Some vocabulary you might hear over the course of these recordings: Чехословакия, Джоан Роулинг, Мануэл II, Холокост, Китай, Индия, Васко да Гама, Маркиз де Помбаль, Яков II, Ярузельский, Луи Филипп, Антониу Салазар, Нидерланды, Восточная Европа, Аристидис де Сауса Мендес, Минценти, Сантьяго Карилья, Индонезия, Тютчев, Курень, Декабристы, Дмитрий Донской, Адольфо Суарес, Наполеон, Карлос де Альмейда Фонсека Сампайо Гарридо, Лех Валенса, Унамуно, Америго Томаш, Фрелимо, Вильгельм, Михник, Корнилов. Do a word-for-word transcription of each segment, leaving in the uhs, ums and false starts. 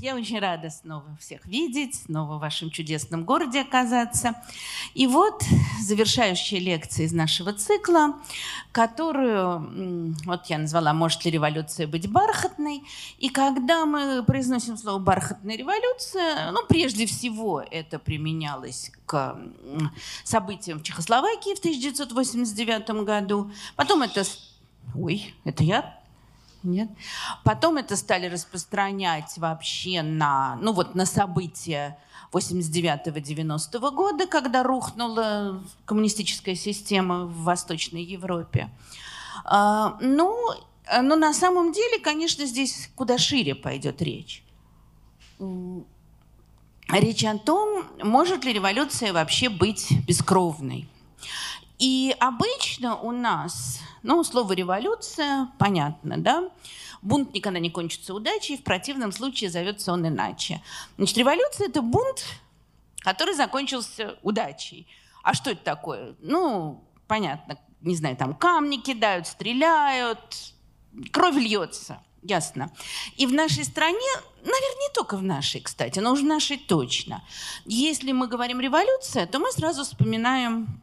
Я очень рада снова всех видеть, снова в вашем чудесном городе оказаться. И вот завершающая лекция из нашего цикла, которую вот я назвала «Может ли революция быть бархатной?». И когда мы произносим слово «бархатная революция», ну, прежде всего это применялось к событиям в Чехословакии в тысяча девятьсот восемьдесят девятом году. Потом это... Ой, это я... Нет. Потом это стали распространять вообще на, ну вот, на события восемьдесят девятого — девяностого года, когда рухнула коммунистическая система в Восточной Европе. А, ну, но на самом деле, конечно, здесь куда шире пойдет речь. Речь о том, может ли революция вообще быть бескровной. И обычно у нас, ну, слово «революция», понятно, да? Бунт никогда не кончится удачей, в противном случае зовется он иначе. Значит, революция – это бунт, который закончился удачей. А что это такое? Ну, понятно, не знаю, там камни кидают, стреляют, кровь льется, ясно. И в нашей стране, наверное, не только в нашей, кстати, но уж в нашей точно. Если мы говорим «революция», то мы сразу вспоминаем...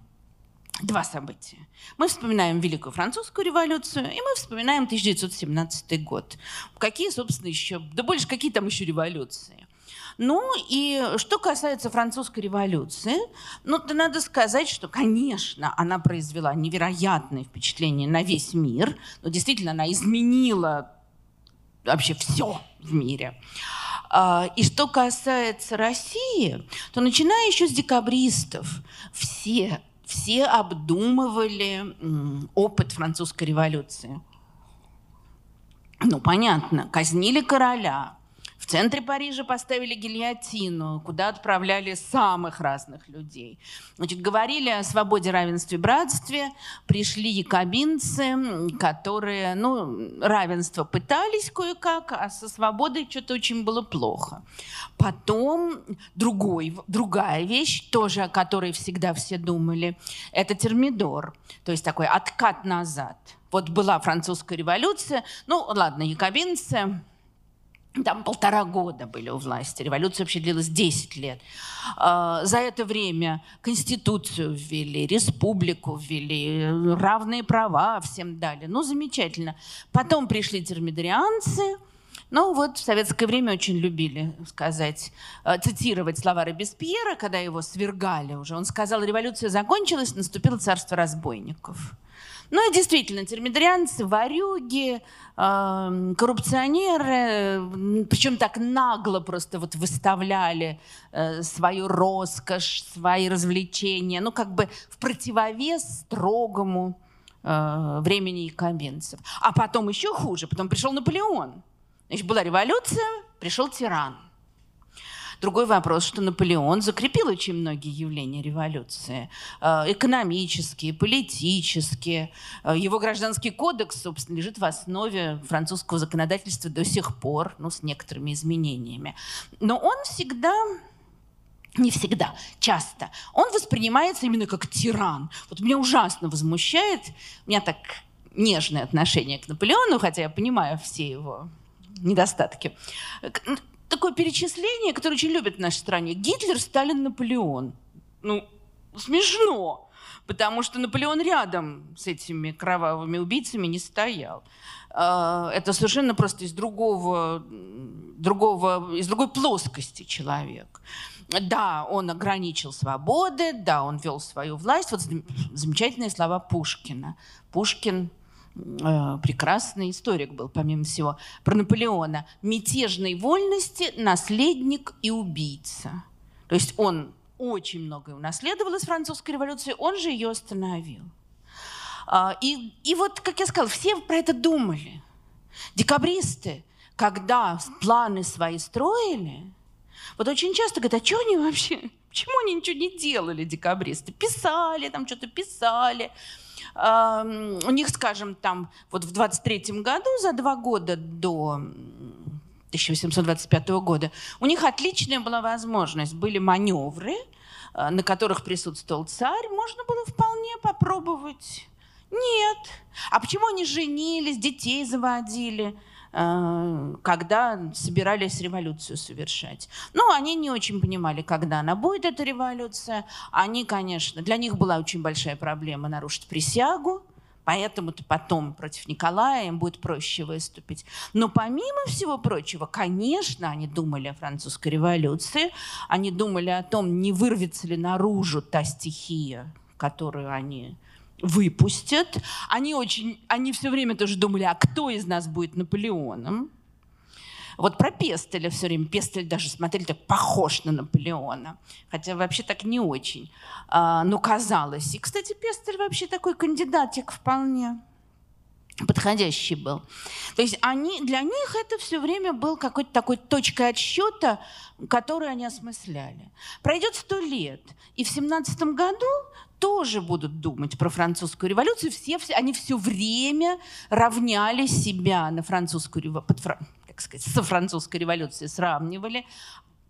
Два события. Мы вспоминаем Великую Французскую революцию, и мы вспоминаем тысяча девятьсот семнадцатый год. Какие, собственно, еще... Да больше, какие там еще революции. Ну, и что касается Французской революции, ну, то надо сказать, что, конечно, она произвела невероятное впечатление на весь мир, но действительно она изменила вообще все в мире. И что касается России, то, начиная еще с декабристов, все... Все обдумывали опыт французской революции. Ну, понятно, казнили короля, в центре Парижа поставили гильотину, куда отправляли самых разных людей. Значит, говорили о свободе, равенстве, братстве, пришли якобинцы, которые, ну, равенство пытались кое-как, а со свободой что-то очень было плохо. Потом другой, другая вещь, тоже о которой всегда все думали, это термидор, то есть такой откат назад. Вот была французская революция, ну ладно, якобинцы... Там полтора года были у власти, революция вообще длилась десять лет. За это время конституцию ввели, республику ввели, равные права всем дали. Ну, замечательно. Потом пришли термидорианцы. Ну, вот в советское время очень любили сказать, цитировать слова Робеспьера, когда его свергали уже. Он сказал, революция закончилась, наступило царство разбойников. Ну и действительно, термидорианцы, ворюги, э, коррупционеры, причем так нагло просто вот выставляли э, свою роскошь, свои развлечения, ну как бы в противовес строгому э, времени якобинцев. А потом еще хуже, потом пришел Наполеон. Значит, была революция, пришел тиран. Другой вопрос, что Наполеон закрепил очень многие явления революции. Экономические, политические. Его гражданский кодекс, собственно, лежит в основе французского законодательства до сих пор, ну, с некоторыми изменениями. Но он всегда... Не всегда, часто. Он воспринимается именно как тиран. Вот меня ужасно возмущает. У меня так нежное отношение к Наполеону, хотя я понимаю все его недостатки. Такое перечисление, которое очень любят в нашей стране. Гитлер, Сталин, Наполеон. Ну, смешно, потому что Наполеон рядом с этими кровавыми убийцами не стоял. Это совершенно просто из другого, другого, из другой плоскости человек. Да, он ограничил свободы, да, он вел свою власть. Вот замечательные слова Пушкина. Пушкин... прекрасный историк был, помимо всего, про Наполеона. Мятежной вольности, наследник и убийца. То есть он очень многое унаследовал из французской революции, он же ее остановил. И, и вот, как я сказала, все про это думали. Декабристы, когда планы свои строили, вот очень часто говорят, а что они вообще, почему они ничего не делали, декабристы? Писали, там что-то писали. Uh, у них, скажем, там вот в двадцать третьем году, за два года до тысяча восемьсот двадцать пятого года, у них отличная была возможность. Были маневры, uh, на которых присутствовал царь. Можно было вполне попробовать. Нет. А почему они женились, детей заводили? когда собирались революцию совершать. Ну, они не очень понимали, когда она будет, эта революция. Они, конечно, для них была очень большая проблема нарушить присягу, поэтому-то потом против Николая им будет проще выступить. Но помимо всего прочего, конечно, они думали о французской революции, они думали о том, не вырвется ли наружу та стихия, которую они выпустят. Они, очень, они все время тоже думали, а кто из нас будет Наполеоном? Вот про Пестеля все время. Пестель даже, смотрели, так похож на Наполеона. Хотя вообще так не очень. Но казалось. И, кстати, Пестель вообще такой кандидатик вполне подходящий был. То есть они, для них это все время был какой-то такой точкой отсчета, которую они осмысляли. Пройдет сто лет, и в семнадцатом году тоже будут думать про французскую революцию. Все, все, они все время равняли себя на французскую революцию, как сказать, со французской революцией сравнивали.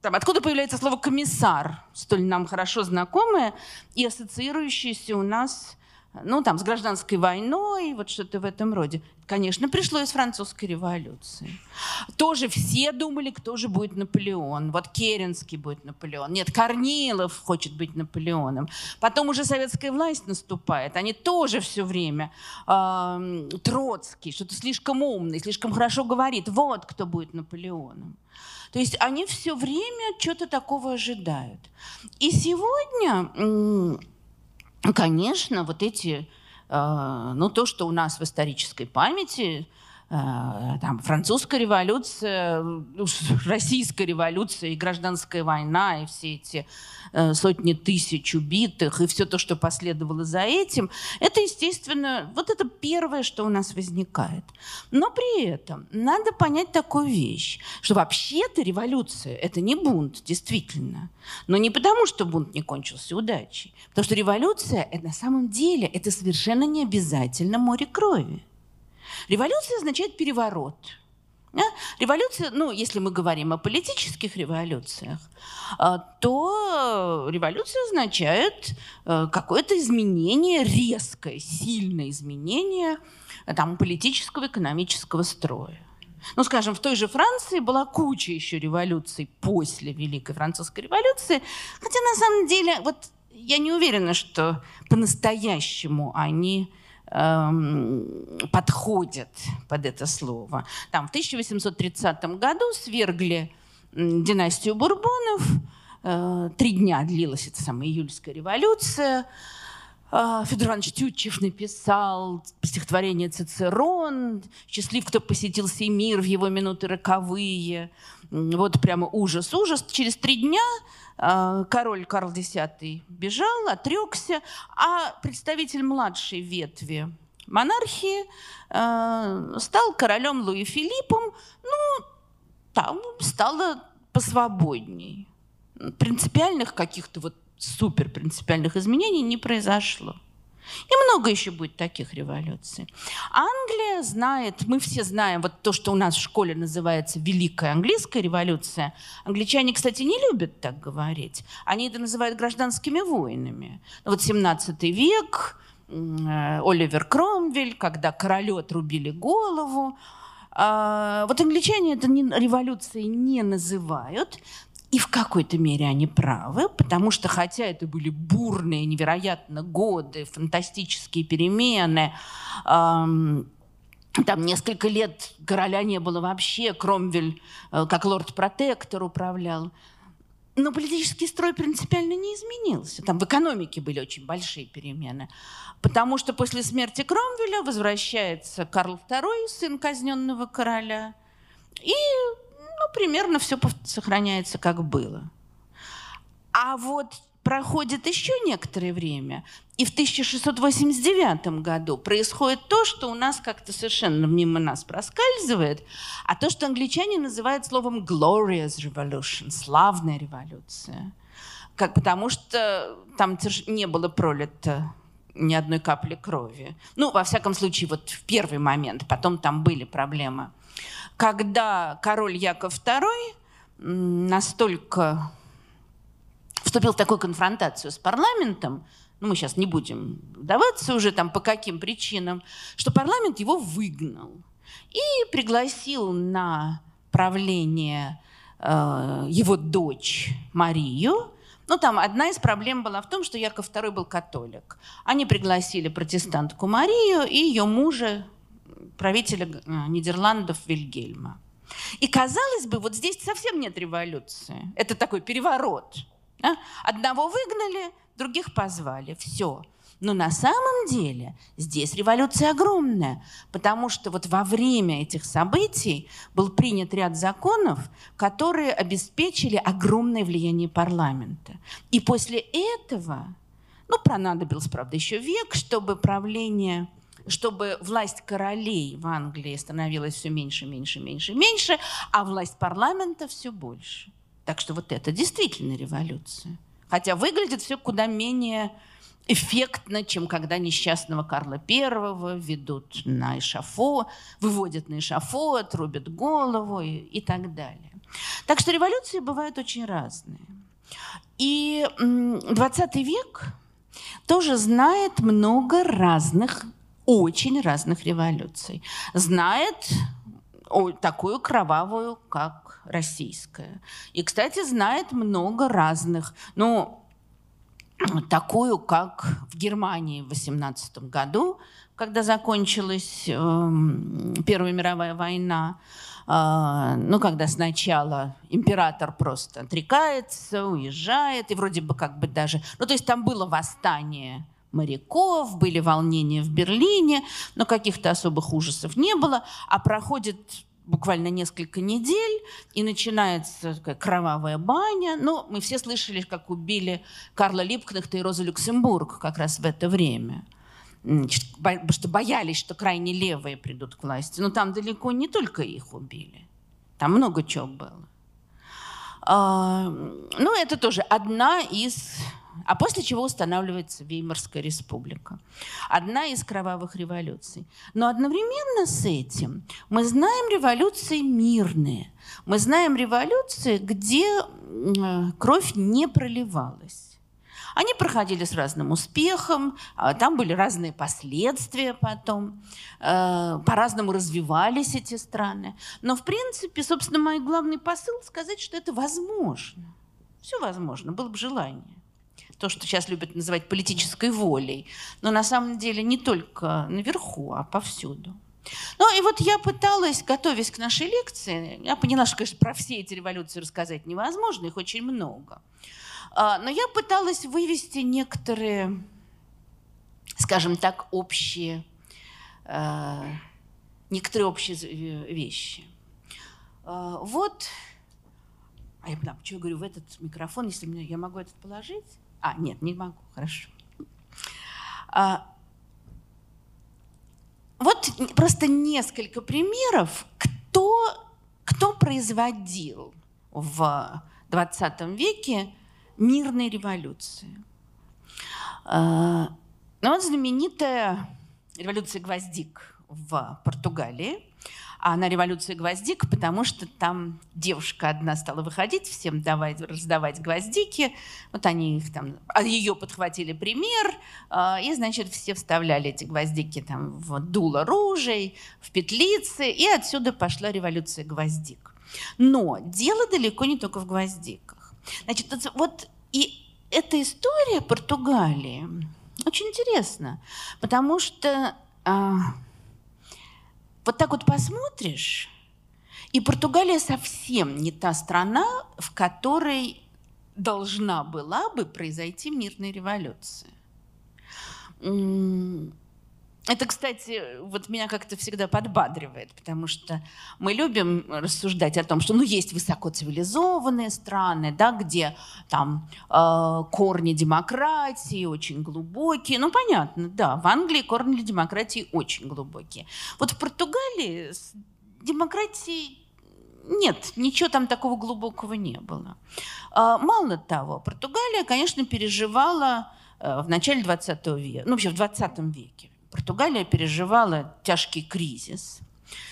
Там, откуда появляется слово «комиссар», столь нам хорошо знакомое и ассоциирующееся у нас, ну, там, с гражданской войной, вот что-то в этом роде. Конечно, пришло из французской революции. Тоже все думали, кто же будет Наполеон. Вот Керенский будет Наполеон. Нет, Корнилов хочет быть Наполеоном. Потом уже советская власть наступает. Они тоже все время. Э, Троцкий, что-то слишком умный, слишком хорошо говорит. Вот кто будет Наполеоном. То есть они все время что-то такого ожидают. И сегодня... Конечно, вот эти, э, ну, то, что у нас в исторической памяти, э, там, французская революция, российская революция и гражданская война, и все эти э, сотни тысяч убитых, и все то, что последовало за этим, это, естественно, вот это первое, что у нас возникает. Но при этом надо понять такую вещь, что вообще-то революция – это не бунт, действительно. Но не потому, что бунт не кончился удачей. Потому что революция, это на самом деле, это совершенно не обязательно море крови. Революция означает переворот. Революция, ну, если мы говорим о политических революциях, то революция означает какое-то изменение, резкое, сильное изменение там, политического, экономического строя. Ну, скажем, в той же Франции была куча еще революций после Великой Французской революции, хотя на самом деле, вот я не уверена, что по-настоящему они эм, подходят под это слово. Там в тысяча восемьсот тридцатом году свергли династию Бурбонов, э, три дня длилась эта самая июльская революция. Федор Иванович Тютчев написал стихотворение «Цицерон», «Счастлив, кто посетил сей мир в его минуты роковые». Вот прямо ужас, ужас. Через три дня король Карл X бежал, отрекся, а представитель младшей ветви монархии стал королем Луи Филиппом, ну, там стало посвободней. Принципиальных каких-то вот супер принципиальных изменений не произошло. И много еще будет таких революций. Англия знает, мы все знаем, вот то, что у нас в школе называется Великая Английская революция. Англичане, кстати, не любят так говорить. Они это называют гражданскими войнами. Вот семнадцатый век, Оливер Кромвель, когда королю отрубили голову. Вот англичане это революцией не называют. И в какой-то мере они правы, потому что, хотя это были бурные, невероятно годы, фантастические перемены, эм, там несколько лет короля не было вообще, Кромвель э, как лорд-протектор управлял, но политический строй принципиально не изменился. Там в экономике были очень большие перемены, потому что после смерти Кромвеля возвращается Карл Второй, сын казненного короля, и... Ну, примерно все сохраняется, как было. А вот проходит еще некоторое время, и в тысяча шестьсот восемьдесят девятом году происходит то, что у нас как-то совершенно мимо нас проскальзывает, а то, что англичане называют словом «glorious revolution», «славная революция», как, потому что там не было пролито ни одной капли крови. Ну, во всяком случае, вот в первый момент, потом там были проблемы. Когда король Яков Второй настолько вступил в такую конфронтацию с парламентом, ну, мы сейчас не будем вдаваться уже там по каким причинам, что парламент его выгнал. и пригласил на правление э, его дочь Марию. Ну, там одна из проблем была в том, что Яков Второй был католик. Они пригласили протестантку Марию и ее мужа, правителя Нидерландов Вильгельма. И, казалось бы, вот здесь совсем нет революции. Это такой переворот. Да? Одного выгнали, других позвали. Все. Но на самом деле здесь революция огромная, потому что вот во время этих событий был принят ряд законов, которые обеспечили огромное влияние парламента. И после этого, ну, понадобился, правда, еще век, чтобы правление... чтобы власть королей в Англии становилась все меньше, меньше, меньше, меньше, а власть парламента все больше. Так что вот это действительно революция. Хотя выглядит все куда менее эффектно, чем когда несчастного Карла Первого ведут на эшафо, выводят на эшафо, отрубят голову и, и так далее. Так что революции бывают очень разные. И двадцатый век тоже знает много разных очень разных революций. Знает такую кровавую, как российская. И, кстати, знает много разных. Ну, такую, как в Германии в восемнадцатом году, когда закончилась э, Первая мировая война. Э, ну, когда сначала император просто отрекается, уезжает, и вроде бы как бы даже... Ну, то есть там было восстание моряков, были волнения в Берлине, но каких-то особых ужасов не было, а проходит буквально несколько недель, и начинается такая кровавая баня. Ну, мы все слышали, как убили Карла Либкнехта и Розу Люксембург как раз в это время, что боялись, что крайне левые придут к власти. Но там далеко не только их убили, там много чего было. Ну, это тоже одна из... А после чего устанавливается Веймарская республика. Одна из кровавых революций. Но одновременно с этим мы знаем революции мирные. Мы знаем революции, где кровь не проливалась. Они проходили с разным успехом, там были разные последствия потом, по-разному развивались эти страны. Но, в принципе, собственно, мой главный посыл – сказать, что это возможно. Все возможно, было бы желание. То, что сейчас любят называть политической волей, но на самом деле не только наверху, а повсюду. Ну и вот я пыталась, готовясь к нашей лекции, я поняла, что, конечно, про все эти революции рассказать невозможно, их очень много, но я пыталась вывести некоторые, скажем так, общие, некоторые общие вещи. Вот, а я почему говорю в этот микрофон, если мне, я могу этот положить? А, нет, не могу, хорошо. А, вот просто несколько примеров, кто, кто производил в двадцатом веке мирные революции. А, ну, вот знаменитая революция гвоздик в Португалии. А она революция гвоздик, потому что там девушка одна стала выходить, всем давать, раздавать гвоздики. Вот они их там, ее подхватили пример, и, значит, все вставляли эти гвоздики там в дуло ружей, в петлицы, и отсюда пошла революция гвоздик. Но дело далеко не только в гвоздиках. Значит, вот и эта история Португалии очень интересна, потому что... Вот так вот посмотришь, и Португалия совсем не та страна, в которой должна была бы произойти мирная революция. Это, кстати, вот меня как-то всегда подбадривает, потому что мы любим рассуждать о том, что, ну, есть высокоцивилизованные страны, да, где там э, корни демократии очень глубокие. Ну, понятно, да, в Англии корни демократии очень глубокие. Вот в Португалии с демократией нет, ничего там такого глубокого не было. Э, мало того, Португалия, конечно, переживала э, в начале двадцатого века, ну, вообще в двадцатом веке. Португалия переживала тяжкий кризис.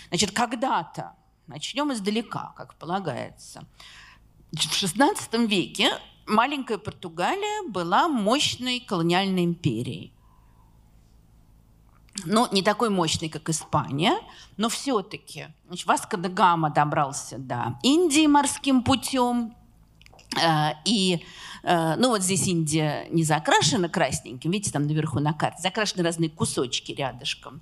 Значит, когда-то, начнем издалека, как полагается, в шестнадцатом веке маленькая Португалия была мощной колониальной империей. но не такой мощный, как Испания, но все-таки. Васко да Гама добрался до Индии морским путем, и, ну вот здесь Индия не закрашена красненьким, видите, там наверху на карте, закрашены разные кусочки рядышком,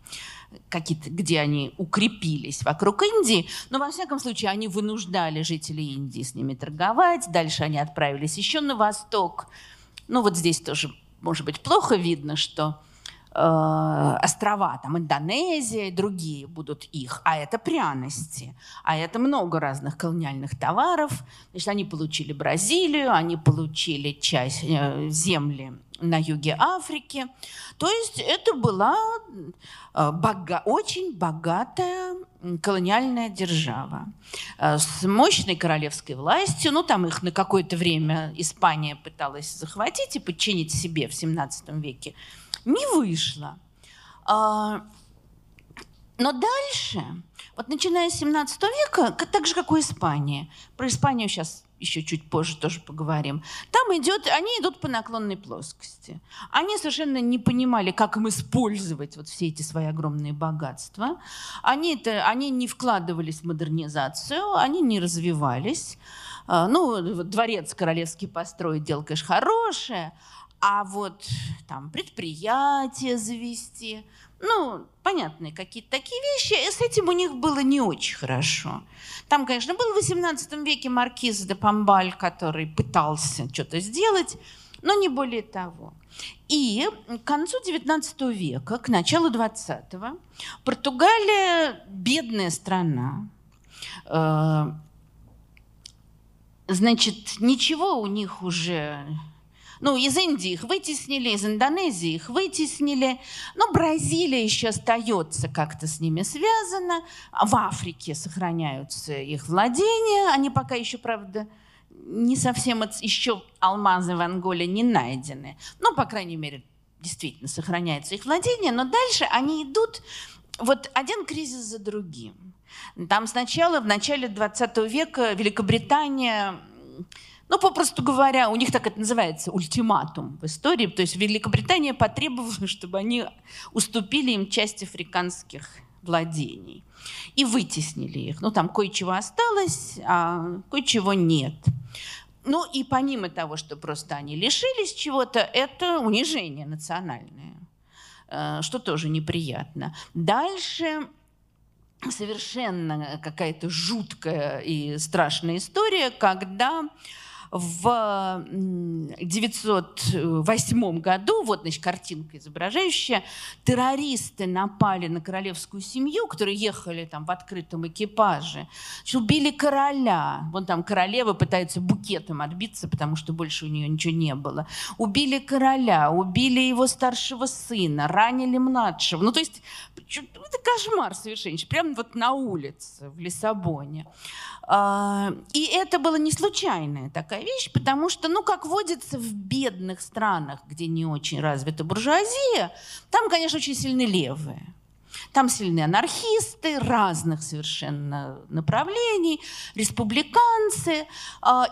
какие-то, где они укрепились вокруг Индии, но во всяком случае они вынуждали жителей Индии с ними торговать, дальше они отправились еще на восток, ну вот здесь тоже, может быть, плохо видно, что острова, там Индонезия и другие будут их, а это пряности, а это много разных колониальных товаров. Значит, они получили Бразилию, они получили часть земли на юге Африки. То есть это была бога- очень богатая колониальная держава с мощной королевской властью. Ну, там их на какое-то время Испания пыталась захватить и подчинить себе в семнадцатом веке. Не вышло. Но дальше, вот начиная с семнадцатого века, так же, как у Испании, про Испанию сейчас еще чуть позже тоже поговорим, там идет, они идут по наклонной плоскости. Они совершенно не понимали, как им использовать вот все эти свои огромные богатства. Они, это, они не вкладывались в модернизацию, они не развивались. Ну, дворец королевский построить, дело, конечно, хорошее, а вот там предприятия завести, ну, понятные какие-то такие вещи, и с этим у них было не очень хорошо. Там, конечно, был в восемнадцатом веке маркиз де Помбаль, который пытался что-то сделать, но не более того. И к концу девятнадцатого века, к началу двадцатого, Португалия – бедная страна. Значит, ничего у них уже... Ну, из Индии их вытеснили, из Индонезии их вытеснили. Но Бразилия еще остается как-то с ними связана. В Африке сохраняются их владения. Они пока еще, правда, не совсем... От... Еще алмазы в Анголе не найдены. Ну, по крайней мере, действительно сохраняются их владения. Но дальше они идут... Вот один кризис за другим. Там сначала, в начале двадцатого века, Великобритания... Ну, попросту говоря, у них так это называется, ультиматум в истории. То есть Великобритания потребовала, чтобы они уступили им часть африканских владений и вытеснили их. Ну, там кое-чего осталось, а кое-чего нет. Ну, и помимо того, что просто они лишились чего-то, это унижение национальное, что тоже неприятно. Дальше... Совершенно какая-то жуткая и страшная история, когда в девятьсот восьмом году, вот, значит, картинка изображающая, террористы напали на королевскую семью, которые ехали там в открытом экипаже, убили короля. Вон там королева пытается букетом отбиться, потому что больше у нее ничего не было. Убили короля, убили его старшего сына, ранили младшего. Ну, то есть, это кошмар совершенно, прямо вот на улице в Лиссабоне. И это было не случайная такая вещь, потому что, ну, как водится в бедных странах, где не очень развита буржуазия, там, конечно, очень сильны левые. Там сильны анархисты разных совершенно направлений, республиканцы.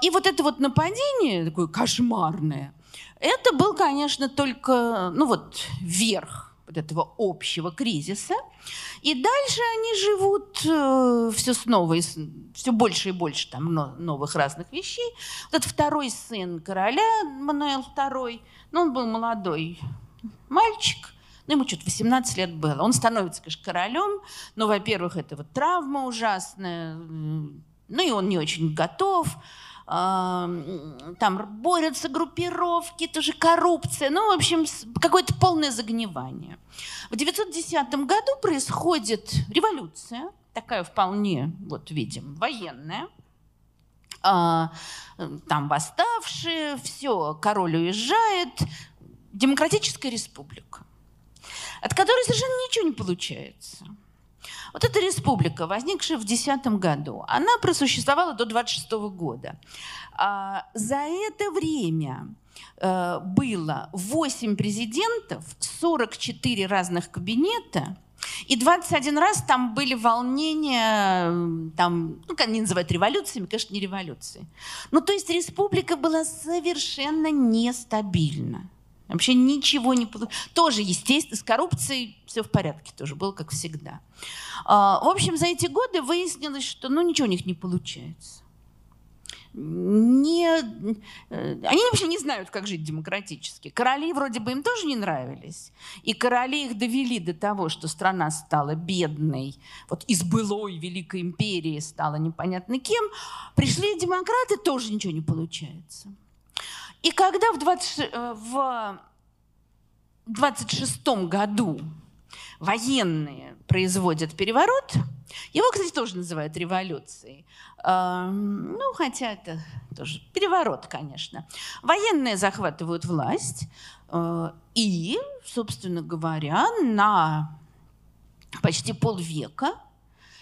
И вот это вот нападение, такое кошмарное, это был, конечно, только, ну, вот верх вот этого общего кризиса. И дальше они живут э, все снова, все больше и больше там новых разных вещей. Вот этот второй сын короля, Мануэл второй, ну, он был молодой мальчик, ну, ему что-то восемнадцать лет было. Он становится, конечно, королем, но, во-первых, это вот травма ужасная, ну, и он не очень готов. Там борются группировки, тоже коррупция, ну, в общем, какое-то полное загнивание. В девятьсот десятом году происходит революция, такая вполне, вот видим, военная. Там восставшие, все, король уезжает, демократическая республика, от которой совершенно ничего не получается. Вот эта республика, возникшая в две тысячи десятом году, она просуществовала до двадцать шестого года. За это время было восемь президентов, сорок четыре разных кабинета, и двадцать один раз там были волнения, там, ну, как они называют революциями, конечно, не революции. Ну, то есть республика была совершенно нестабильна. Вообще ничего не получилось. Тоже, естественно, с коррупцией все в порядке тоже было, как всегда. В общем, за эти годы выяснилось, что ну, ничего у них не получается. Не... Они вообще не знают, как жить демократически. Короли вроде бы им тоже не нравились. И короли их довели до того, что страна стала бедной. Вот из былой Великой империи стала непонятно кем. Пришли демократы, тоже ничего не получается. И когда в двадцать шестом году военные производят переворот, его, кстати, тоже называют революцией, ну, хотя это тоже переворот, конечно, военные захватывают власть и, собственно говоря, на почти полвека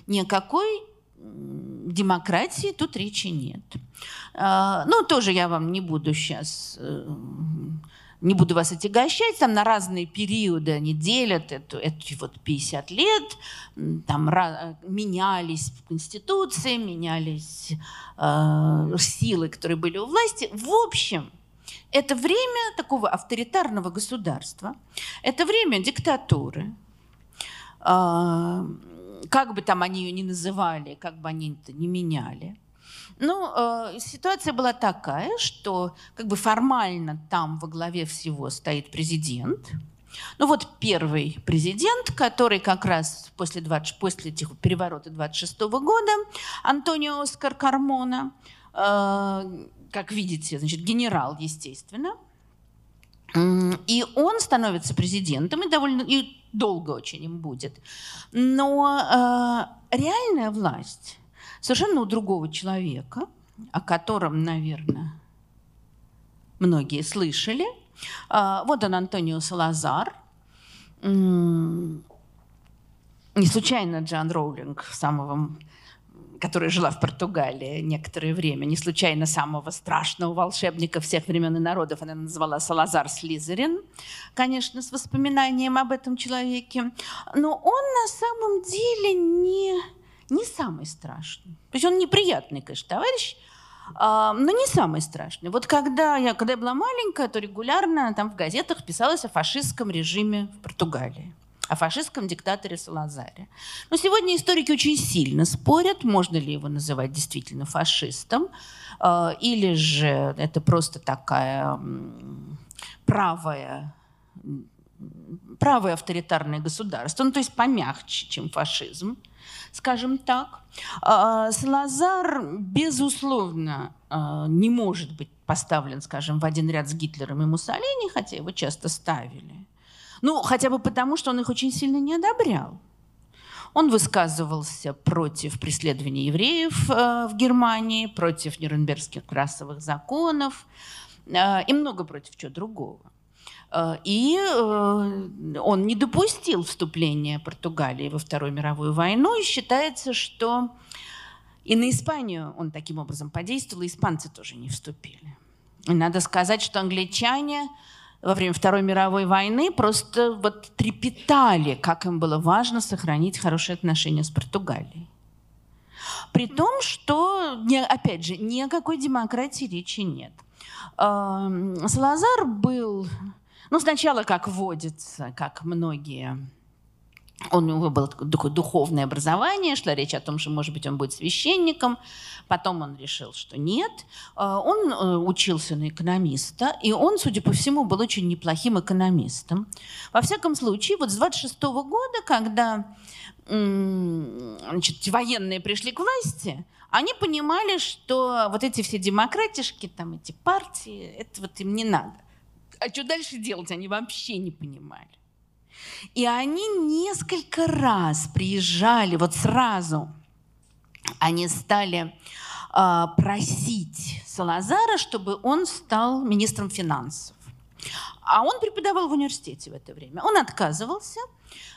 никакой демократии тут речи нет. Ну, тоже я вам не буду сейчас, не буду вас отягощать, там на разные периоды они делят эту, эти вот пятьдесят лет, там менялись конституции, менялись э, силы, которые были у власти. В общем, это время такого авторитарного государства, это время диктатуры, э, как бы там они ее ни называли, как бы они это ни меняли. Ну, э, ситуация была такая, что как бы формально там во главе всего стоит президент. Ну вот первый президент, который как раз после, двадцать, после этих переворота двадцать шестого года, Антонио Оскар Кармона, э, как видите, значит, генерал, естественно. И он становится президентом, и довольно и долго очень им будет. Но э, реальная власть совершенно у другого человека, о котором, наверное, многие слышали. Э, вот он, Антониу Салазар. Не случайно Джоан Роулинг, самого, которая жила в Португалии некоторое время, не случайно самого страшного волшебника всех времен и народов она назвала Салазар Слизерин, конечно, с воспоминанием об этом человеке. Но он на самом деле не, не самый страшный. То есть он неприятный, конечно, товарищ, но не самый страшный. Вот когда я, когда я была маленькая, то регулярно там в газетах писалось о фашистском режиме в Португалии, о фашистском диктаторе Салазаре. Но сегодня историки очень сильно спорят, можно ли его называть действительно фашистом, или же это просто такая правая, правое авторитарное государство, ну, то есть помягче, чем фашизм, скажем так. Салазар, безусловно, не может быть поставлен, скажем, в один ряд с Гитлером и Муссолини, хотя его часто ставили. Ну, хотя бы потому, что он их очень сильно не одобрял. Он высказывался против преследования евреев э, в Германии, против нюрнбергских расовых законов э, и много против чего другого. Э, и э, он не допустил вступления Португалии во Вторую мировую войну, и считается, что и на Испанию он таким образом подействовал, и испанцы тоже не вступили. И надо сказать, что англичане во время Второй мировой войны просто вот трепетали, как им было важно сохранить хорошие отношения с Португалией. При том, что, опять же, ни о какой демократии речи нет. Салазар был, ну, сначала, как водится, как многие, он, у него было такое духовное образование, шла речь о том, что, может быть, он будет священником. Потом он решил, что нет. Он учился на экономиста, и он, судя по всему, был очень неплохим экономистом. Во всяком случае, вот с двадцать шестого года, когда, значит, военные пришли к власти, они понимали, что вот эти все демократишки, там, эти партии, это вот им не надо. А что дальше делать, они вообще не понимали. И они несколько раз приезжали, вот сразу они стали э, просить Салазара, чтобы он стал министром финансов. А он преподавал в университете в это время. Он отказывался,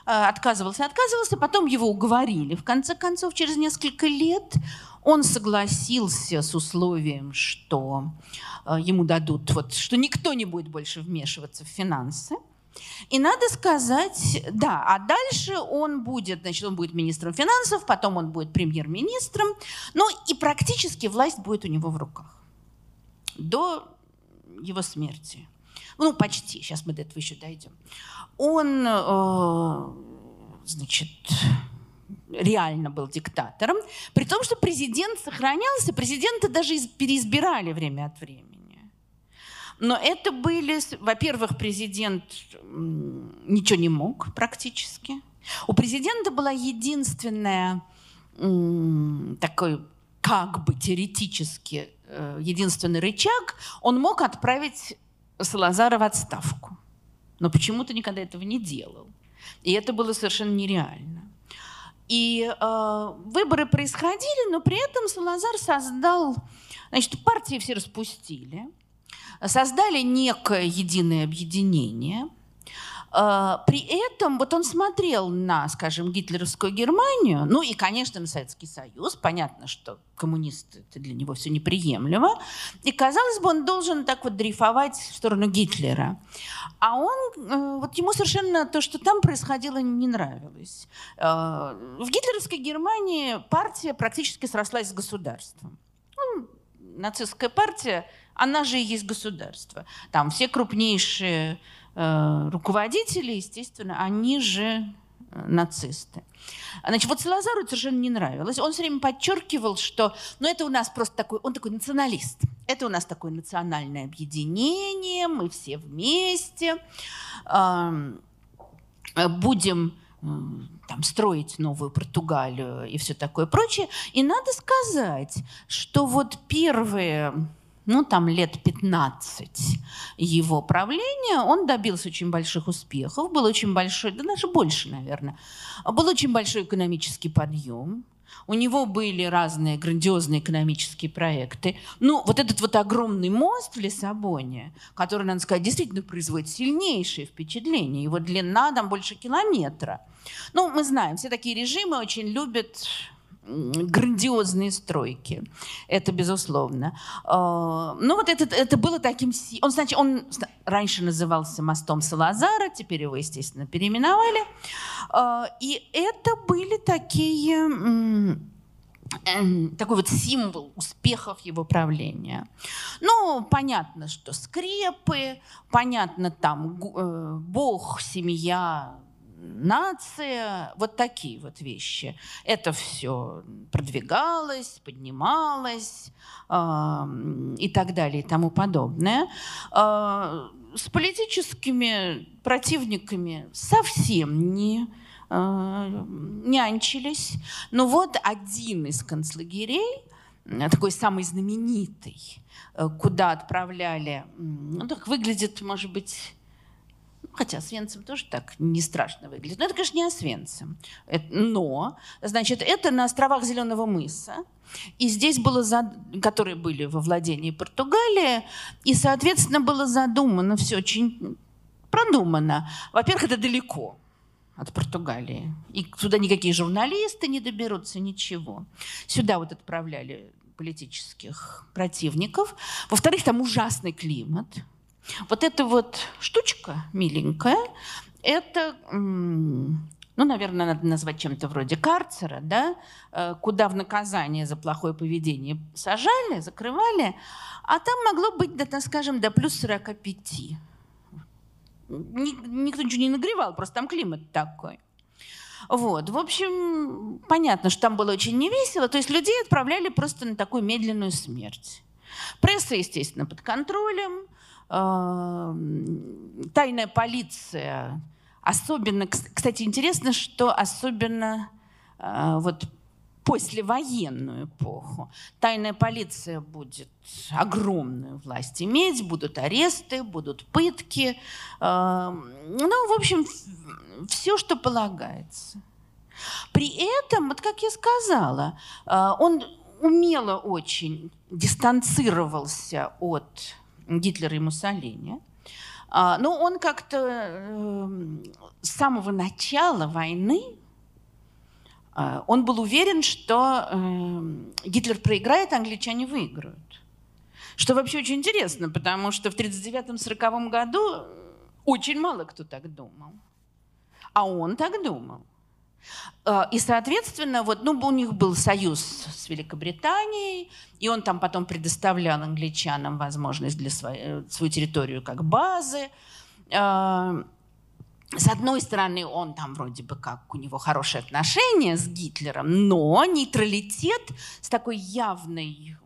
э, отказывался, отказывался, потом его уговорили. В конце концов, через несколько лет он согласился с условием, что э, ему дадут, вот, что никто не будет больше вмешиваться в финансы. И надо сказать, да, а дальше он будет, значит, он будет министром финансов, потом он будет премьер-министром, ну и практически власть будет у него в руках до его смерти. ну почти, сейчас мы до этого еще дойдем, он, значит, реально был диктатором, при том, что президент сохранялся, президента даже переизбирали время от времени. Но это были, во-первых, президент ничего не мог практически. У президента была единственная, такой как бы теоретически, единственный рычаг, он мог отправить Салазара в отставку. Но почему-то никогда этого не делал. И это было совершенно нереально. И э, выборы происходили, но при этом Салазар создал... Значит, партии все распустили, создали некое единое объединение. Э, при этом вот он смотрел на, скажем, гитлеровскую Германию, ну и, конечно, на Советский Союз. Понятно, что коммунисты – это для него все неприемлемо. И, казалось бы, он должен так вот дрейфовать в сторону Гитлера. А он, э, вот ему совершенно то, что там происходило, не нравилось. Э, в гитлеровской Германии партия практически срослась с государством. Ну, нацистская партия, она же и есть государство. Там все крупнейшие э, руководители, естественно, они же нацисты. Значит, вот Салазару это совершенно не нравилось. Он все время подчеркивал, что ну, это у нас просто такой, он такой националист. Это у нас такое национальное объединение, мы все вместе э, будем э, там, строить новую Португалию и все такое прочее. И надо сказать, что вот первые... ну, там лет пятнадцать его правления, он добился очень больших успехов, был очень большой, да даже больше, наверное, был очень большой экономический подъем, у него были разные грандиозные экономические проекты. Ну, вот этот вот огромный мост в Лиссабоне, который, надо сказать, действительно производит сильнейшее впечатление, его длина там больше километра. Ну, мы знаем, все такие режимы очень любят... грандиозные стройки. Это безусловно. Но вот это, это было таким... Он, значит, он раньше назывался мостом Салазара, теперь его, естественно, переименовали. И это были такие... такой вот символ успехов его правления. Ну, понятно, что скрепы, понятно, там бог, семья... нация, вот такие вот вещи. Это все продвигалось, поднималось э, и так далее, и тому подобное. Э, с политическими противниками совсем не э, нянчились. Но вот один из концлагерей, такой самый знаменитый, куда отправляли, ну, так выглядит, может быть, хотя Освенцим тоже так не страшно выглядит. Но это, конечно, не Освенцим. Но, значит, это на островах Зеленого мыса. И здесь было, зад... которые были во владении Португалии. И, соответственно, было задумано, все очень продумано. Во-первых, это далеко от Португалии. И туда никакие журналисты не доберутся, ничего. Сюда вот отправляли политических противников. Во-вторых, там ужасный климат. Вот эта вот штучка миленькая, это, ну, наверное, надо назвать чем-то вроде карцера, да, куда в наказание за плохое поведение сажали, закрывали, а там могло быть, да, скажем, до плюс сорока пяти. Никто ничего не нагревал, просто там климат такой. Вот. В общем, понятно, что там было очень невесело, то есть людей отправляли просто на такую медленную смерть. Пресса, естественно, под контролем. Тайная полиция. Особенно, кстати, интересно, что особенно вот послевоенную эпоху тайная полиция будет огромную власть иметь, будут аресты, будут пытки. Ну, в общем, все, что полагается. При этом, вот как я сказала, он умело очень дистанцировался от Гитлера и Муссолини. Но он как-то с самого начала войны он был уверен, что Гитлер проиграет, а англичане выиграют. Что вообще очень интересно, потому что в тридцать девятом-сороковом году очень мало кто так думал. А он так думал. И, соответственно, вот, ну, у них был союз с Великобританией, и он там потом предоставлял англичанам возможность для своей, свою территорию как базы. С одной стороны, он там вроде бы как, у него хорошие отношения с Гитлером, но нейтралитет с такой явной,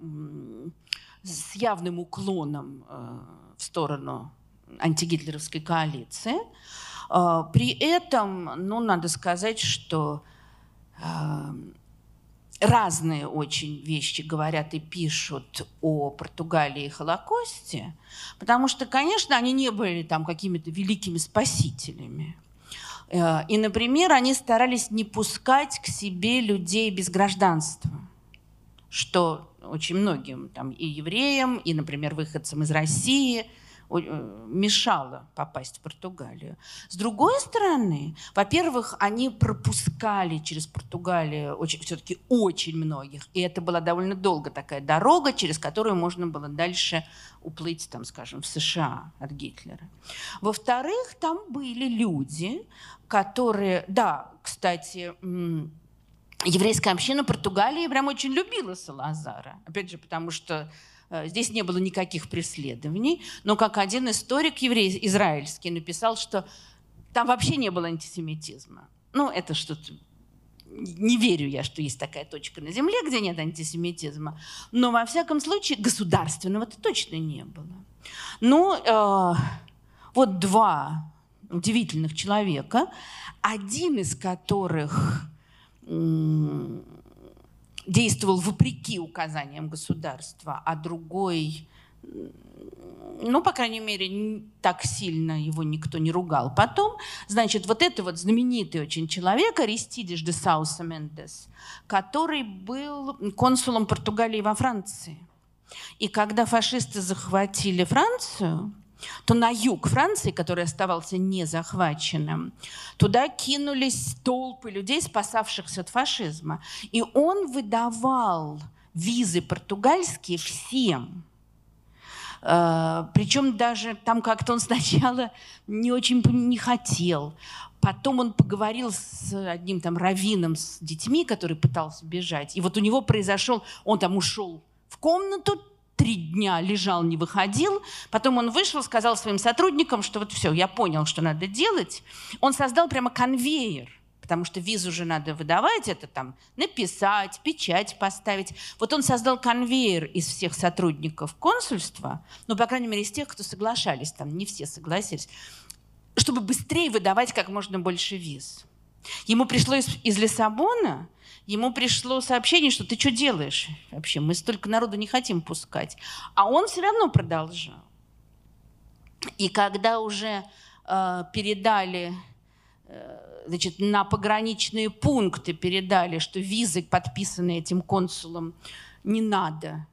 с явным уклоном в сторону антигитлеровской коалиции. При этом, ну, надо сказать, что разные очень вещи говорят и пишут о Португалии и Холокосте, потому что, конечно, они не были там какими-то великими спасителями. И, например, они старались не пускать к себе людей без гражданства, что очень многим, там, и евреям, и, например, выходцам из России мешало попасть в Португалию. С другой стороны, во-первых, они пропускали через Португалию очень, все-таки очень многих, и это была довольно долго такая дорога, через которую можно было дальше уплыть, там, скажем, в США от Гитлера. Во-вторых, там были люди, которые, да, кстати, еврейская община Португалии прям очень любила Салазара, опять же, потому что здесь не было никаких преследований, но как один историк еврей, израильский, написал, что там вообще не было антисемитизма. Ну, это что-то... Не верю я, что есть такая точка на земле, где нет антисемитизма, но, во всяком случае, государственного-то точно не было. Ну, э, вот два удивительных человека, один из которых... Э, действовал вопреки указаниям государства, а другой, ну, по крайней мере, так сильно его никто не ругал. Потом, значит, вот это вот знаменитый очень человек, Аристидис де Сауса Мендес, который был консулом Португалии во Франции. И когда фашисты захватили Францию, то на юг Франции, который оставался незахваченным, туда кинулись толпы людей, спасавшихся от фашизма. И он выдавал визы португальские всем. Причем даже там как-то он сначала не очень не хотел. Потом он поговорил с одним там раввином с детьми, который пытался бежать. И вот у него произошел... Он там ушел в комнату, три дня лежал, не выходил. Потом он вышел, сказал своим сотрудникам, что вот все, я понял, что надо делать. Он создал прямо конвейер, потому что визу же надо выдавать, это там написать, печать поставить. Вот он создал конвейер из всех сотрудников консульства, ну, по крайней мере, из тех, кто соглашались, там не все согласились, чтобы быстрее выдавать как можно больше виз. Ему пришло из, из Лиссабона, ему пришло сообщение, что ты что делаешь вообще, мы столько народу не хотим пускать. А он все равно продолжал. И когда уже э, передали, э, значит, на пограничные пункты передали, что визы, подписанные этим консулом, не надо,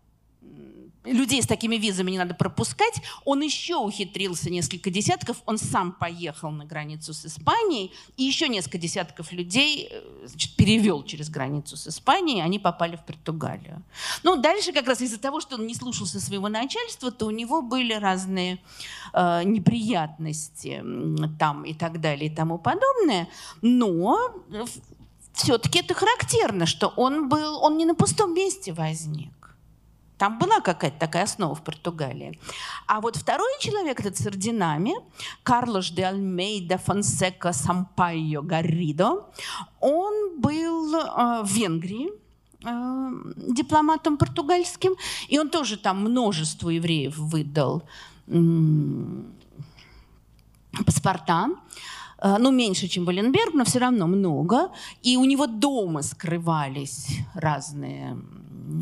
людей с такими визами не надо пропускать. Он еще ухитрился несколько десятков, он сам поехал на границу с Испанией, и еще несколько десятков людей, значит, перевел через границу с Испанией, они попали в Португалию. Ну, дальше как раз из-за того, что он не слушался своего начальства, то у него были разные э, неприятности там и так далее и тому подобное, но все-таки это характерно, что он был, он не на пустом месте возник. Там была какая-то такая основа в Португалии. А вот второй человек, этот с орденами, Карлос де Альмейда Фонсека Сампайо Гарридо, он был э, в Венгрии э, дипломатом португальским, и он тоже там множеству евреев выдал э, паспорта. Ну, меньше, чем Валенберг, но все равно много. И у него дома скрывались разные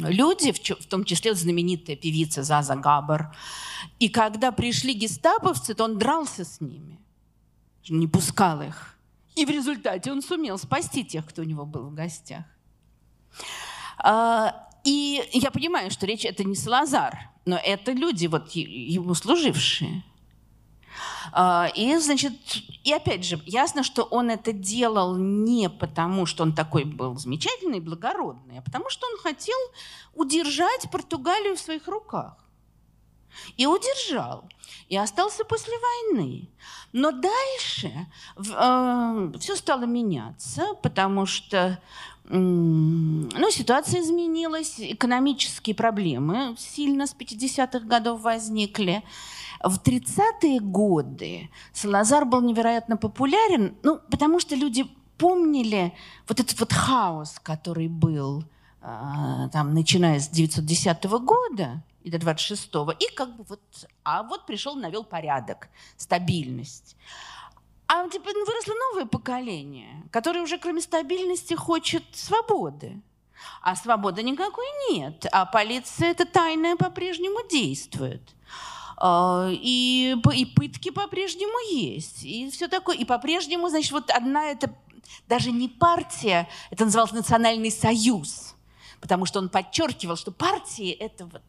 люди, в том числе вот знаменитая певица Заза Габар. И когда пришли гестаповцы, то он дрался с ними, не пускал их. И в результате он сумел спасти тех, кто у него был в гостях. И я понимаю, что речь — это не Салазар, но это люди, вот, ему служившие. И, значит, и опять же, ясно, что он это делал не потому, что он такой был замечательный и благородный, а потому что он хотел удержать Португалию в своих руках. и удержал, и остался после войны. Но дальше э, все стало меняться, потому что э, ну, ситуация изменилась, экономические проблемы сильно с пятидесятых годов возникли. В тридцатые годы Салазар был невероятно популярен, ну, потому что люди помнили вот этот вот хаос, который был э, там, начиная с тысяча девятьсот десятого года, и до двадцать шестого, и как бы вот, а вот пришел, навел порядок, стабильность. А теперь выросло новое поколение, которое уже кроме стабильности хочет свободы. А свободы никакой нет, а полиция эта тайная по-прежнему действует. И, и пытки по-прежнему есть, и все такое. И по-прежнему, значит, вот одна это даже не партия, это называлось Национальный союз, потому что он подчеркивал, что партии это вот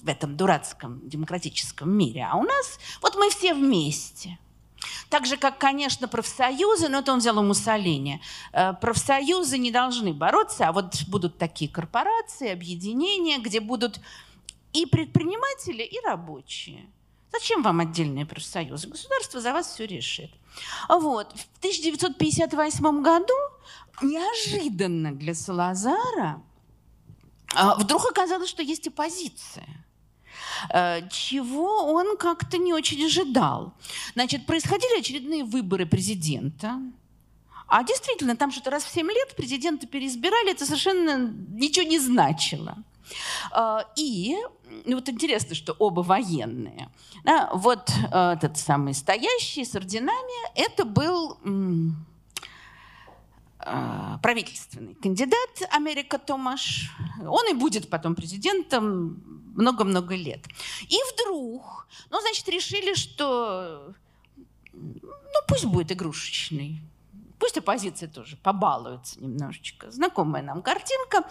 в этом дурацком демократическом мире. А у нас вот мы все вместе. Так же, как, конечно, профсоюзы, но это он взял у Муссолини. Профсоюзы не должны бороться, а вот будут такие корпорации, объединения, где будут и предприниматели, и рабочие. Зачем вам отдельные профсоюзы? Государство за вас все решит. Вот. В тысяча девятьсот пятьдесят восьмом году неожиданно для Салазара вдруг оказалось, что есть оппозиция, чего он как-то не очень ожидал. Значит, происходили очередные выборы президента. А действительно, там что-то раз в семь лет президента переизбирали, это совершенно ничего не значило. И, ну вот интересно, что оба военные. Да, вот этот самый стоящий с орденами, это был правительственный кандидат Америка Томаш. Он и будет потом президентом много-много лет. И вдруг, ну, значит, решили, что ну, пусть будет игрушечный. Пусть оппозиция тоже побалуется немножечко. Знакомая нам картинка.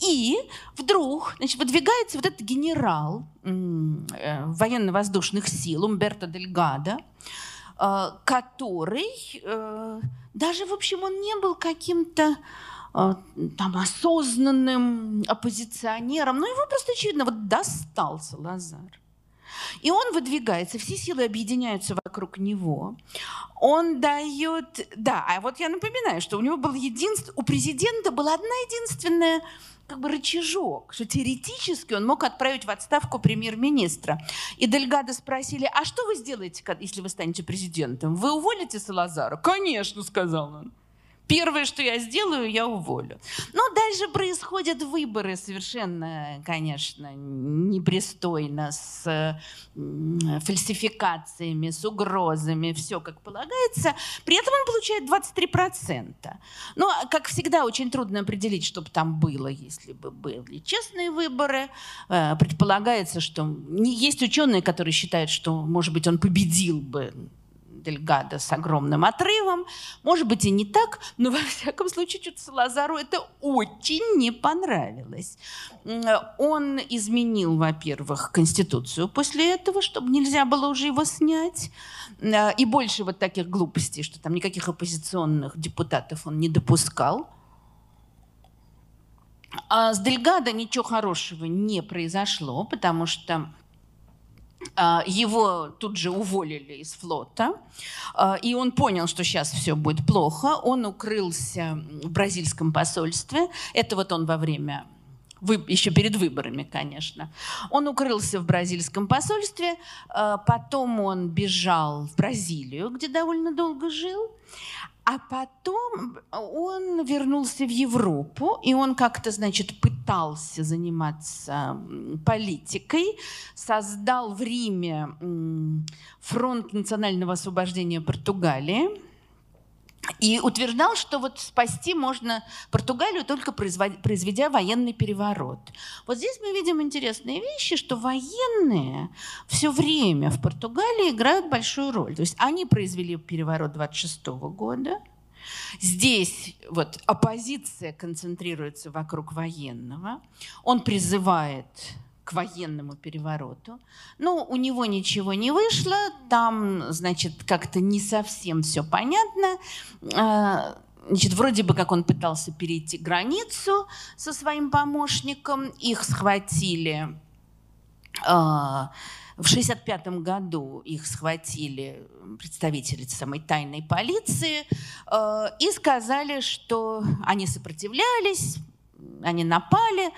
И вдруг, значит, выдвигается вот этот генерал э, военно-воздушных сил Умберто Дельгадо, э, который э, даже, в общем, он не был каким-то э, там осознанным оппозиционером. Но его просто, очевидно, вот достал Салазар. И он выдвигается, все силы объединяются вокруг него. Он дает... Да, а вот я напоминаю, что у него был единств... у президента была одна единственная как бы рычажок, что теоретически он мог отправить в отставку премьер-министра. И Дельгадо спросили, а что вы сделаете, если вы станете президентом? Вы уволите Салазара? Конечно, сказал он. Первое, что я сделаю, я уволю. Но дальше происходят выборы совершенно, конечно, непристойно, с фальсификациями, с угрозами, все как полагается. При этом он получает двадцать три процента. Но, как всегда, очень трудно определить, что бы там было, если бы были честные выборы. Предполагается, что есть ученые, которые считают, что, может быть, он победил бы Дельгадо с огромным отрывом. Может быть, и не так, но, во всяком случае, что-то Салазару это очень не понравилось. Он изменил, во-первых, Конституцию после этого, чтобы нельзя было уже его снять. И больше вот таких глупостей, что там никаких оппозиционных депутатов он не допускал. А с Дельгадо ничего хорошего не произошло, потому что его тут же уволили из флота, и он понял, что сейчас все будет плохо. Он укрылся в бразильском посольстве. Это вот он во время, еще перед выборами, конечно. Он укрылся в бразильском посольстве, потом он бежал в Бразилию, где довольно долго жил. А потом он вернулся в Европу, и он как-то, значит, пытался заниматься политикой, создал в Риме фронт национального освобождения Португалии и утверждал, что вот спасти можно Португалию, только произведя военный переворот. Вот здесь мы видим интересные вещи, что военные все время в Португалии играют большую роль. То есть они произвели переворот двадцать шестого года. Здесь вот оппозиция концентрируется вокруг военного. Он призывает к военному перевороту. Но у него ничего не вышло, там, значит, как-то не совсем все понятно. Значит, вроде бы как он пытался перейти границу со своим помощником, их схватили В шестьдесят пятом году их схватили представители самой тайной полиции э, и сказали, что они сопротивлялись, они напали.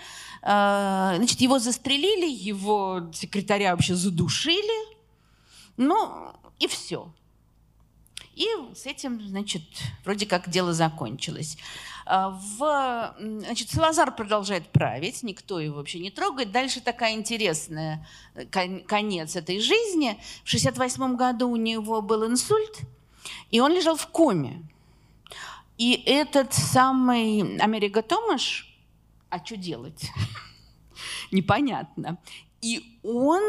Э, значит, его застрелили, его секретаря вообще задушили. Ну, и все. И с этим, значит, вроде как дело закончилось. В, значит, Салазар продолжает править, никто его вообще не трогает. Дальше такая интересная конец этой жизни. В шестьдесят восьмом году у него был инсульт, и он лежал в коме. И этот самый Америго Томаш, а что делать? Непонятно. И он...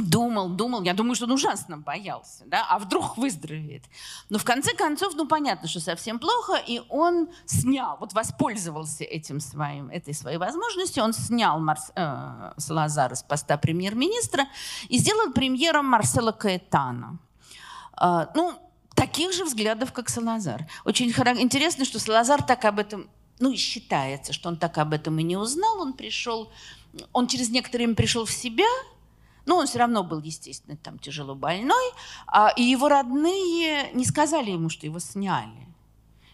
Думал, думал, я думаю, что он ужасно боялся, да? А вдруг выздоровеет. Но в конце концов, ну понятно, что совсем плохо, и он снял, вот воспользовался этим своим, этой своей возможностью, он снял Марс, э, Салазара с поста премьер-министра и сделал премьером Марсело Каэтана. Э, ну, таких же взглядов, как Салазар. Очень хоро... интересно, что Салазар так об этом, ну и считается, что он так об этом и не узнал, он пришел, он через некоторое время пришел в себя. Но он все равно был, естественно, там тяжело больной, и его родные не сказали ему, что его сняли.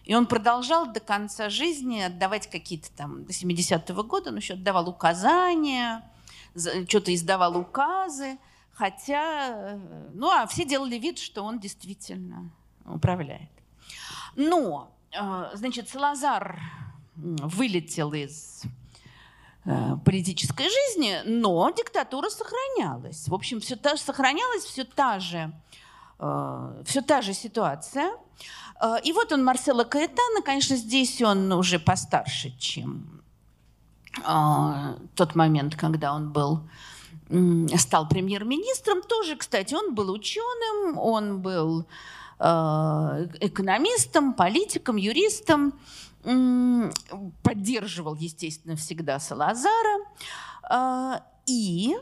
И он продолжал до конца жизни отдавать какие-то там, до семидесятого года он еще отдавал указания, что-то издавал указы, хотя, ну а все делали вид, что он действительно управляет. Но, значит, Салазар вылетел из... политической жизни, но диктатура сохранялась. В общем, все та же сохранялась, все та же, э, все та же ситуация. Э, и вот он, Марсело Каэтана, конечно, здесь он уже постарше, чем э, тот момент, когда он был, э, стал премьер-министром. Тоже, кстати, он был ученым, он был э, экономистом, политиком, юристом. Поддерживал, естественно, всегда Салазара. И,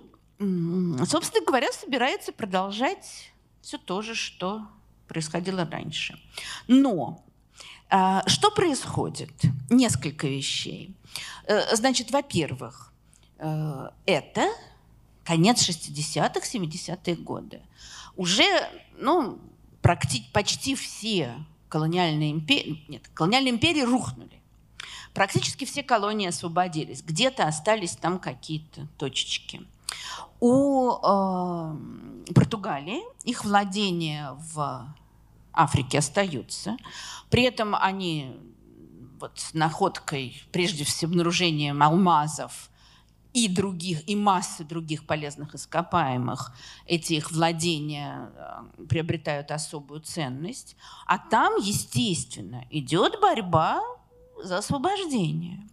собственно говоря, собирается продолжать все то же, что происходило раньше. Но что происходит? Несколько вещей. Значит, во-первых, это конец шестидесятых, семидесятые годы. Уже, ну, практически почти все колониальные империи, нет, колониальные империи рухнули. Практически все колонии освободились. Где-то остались там какие-то точечки. У э, Португалии их владения в Африке остаются. При этом они вот, с находкой, прежде всего, обнаружением алмазов и других, и массы других полезных ископаемых, эти их владения приобретают особую ценность. А там, естественно, идет борьба за освобождение.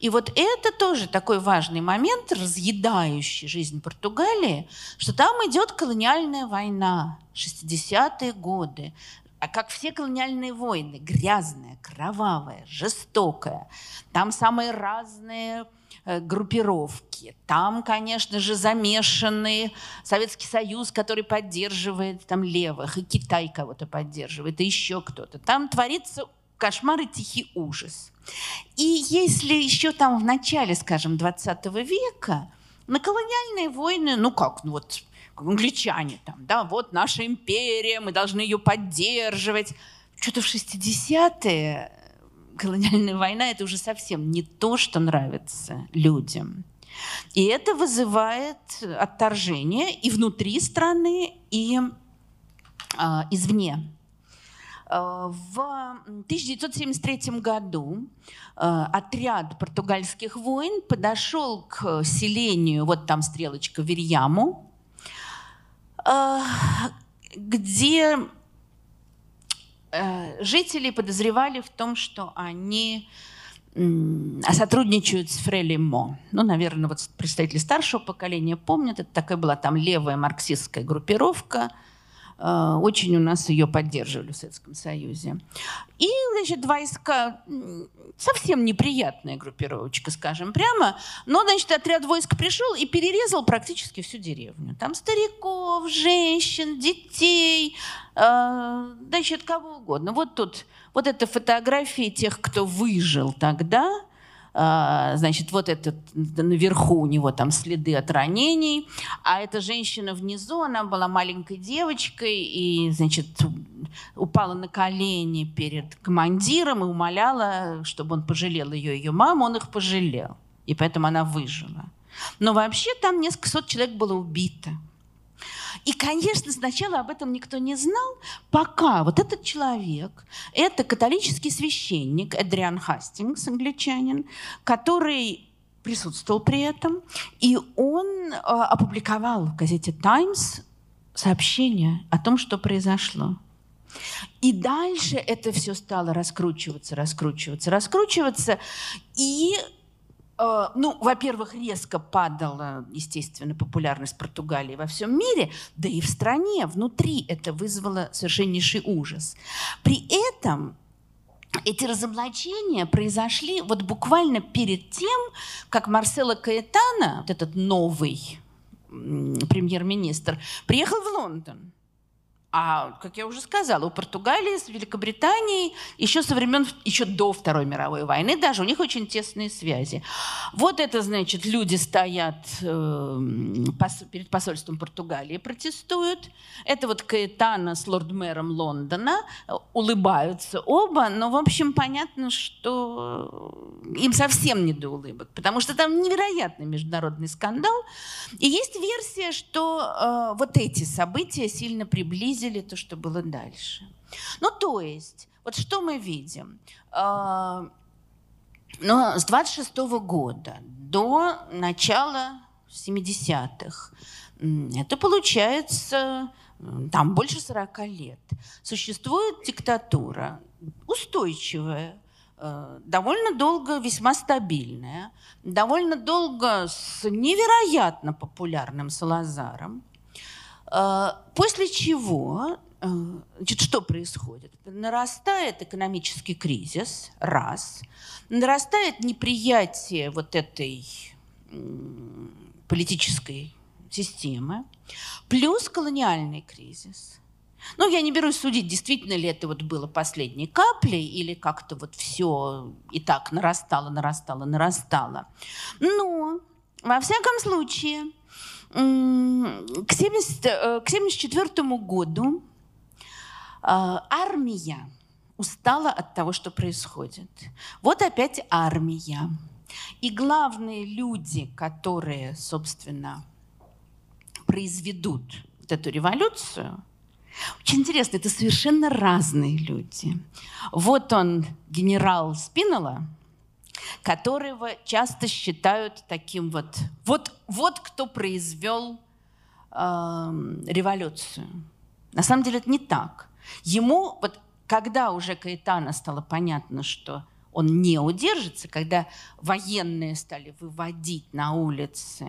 И вот это тоже такой важный момент, разъедающий жизнь Португалии, что там идет колониальная война, шестидесятые годы. А как все колониальные войны, грязная, кровавая, жестокая. Там самые разные группировки. Там, конечно же, замешаны Советский Союз, который поддерживает там левых, и Китай кого-то поддерживает, и еще кто-то. Там творится кошмар и тихий ужас. И если еще там в начале, скажем, двадцатого века на колониальные войны, ну как, ну вот англичане там, да, вот наша империя, мы должны ее поддерживать. Что-то в шестидесятые колониальная война – это уже совсем не то, что нравится людям. И это вызывает отторжение и внутри страны, и э, извне. В тысяча девятьсот семьдесят третьем году отряд португальских войн подошел к селению, вот там стрелочка, Вирьяму, э, где... жители подозревали в том, что они сотрудничают с Фрелимо. Ну, наверное, вот представители старшего поколения помнят, это такая была там левая марксистская группировка, очень у нас ее поддерживали в Советском Союзе. И, значит, войска, совсем неприятная группировочка, скажем прямо, но, значит, отряд войск пришел и перерезал практически всю деревню. Там стариков, женщин, детей, э, значит, кого угодно. Вот тут, вот это фотографии тех, кто выжил тогда, значит, вот этот наверху у него там следы от ранений, а эта женщина внизу, она была маленькой девочкой и, значит, упала на колени перед командиром и умоляла, чтобы он пожалел ее и ее маму, он их пожалел, и поэтому она выжила. Но вообще там несколько сот человек было убито. И, конечно, сначала об этом никто не знал, пока вот этот человек, это католический священник Эдриан Хастингс, англичанин, который присутствовал при этом, и он опубликовал в газете «Таймс» сообщение о том, что произошло. И дальше это все стало раскручиваться, раскручиваться, раскручиваться, и... Ну, во-первых, резко падала, естественно, популярность Португалии во всем мире, да и в стране, внутри это вызвало совершеннейший ужас. При этом эти разоблачения произошли вот буквально перед тем, как Марсело Каэтано, вот этот новый премьер-министр, приехал в Лондон. А, как я уже сказала, у Португалии с Великобританией еще со времен, еще до Второй мировой войны даже, у них очень тесные связи. Вот это, значит, люди стоят э, пос, перед посольством Португалии, протестуют. Это вот Каэтано с лорд-мэром Лондона, улыбаются оба, но, в общем, понятно, что им совсем не до улыбок, потому что там невероятный международный скандал. И есть версия, что э, вот эти события сильно приблизились то, что было дальше. Ну, то есть, вот что мы видим? Но с двадцать шестого года до начала семидесятых, это получается, там больше сорока лет, существует диктатура устойчивая, довольно долго весьма стабильная, довольно долго с невероятно популярным Салазаром. После чего, значит, что происходит? Нарастает экономический кризис, раз, нарастает неприятие вот этой политической системы, плюс колониальный кризис. Ну, я не берусь судить, действительно ли это вот было последней каплей, или как-то вот все и так нарастало, нарастало, нарастало. Но, во всяком случае... К семьдесят четвёртому году армия устала от того, что происходит. Вот опять армия. И главные люди, которые, собственно, произведут вот эту революцию, очень интересно, это совершенно разные люди. Вот он, генерал Спинола, которого часто считают таким вот, вот, вот кто произвел э, революцию. На самом деле это не так. Ему, вот когда уже Каэтано стало понятно, что он не удержится, когда военные стали выводить на улицы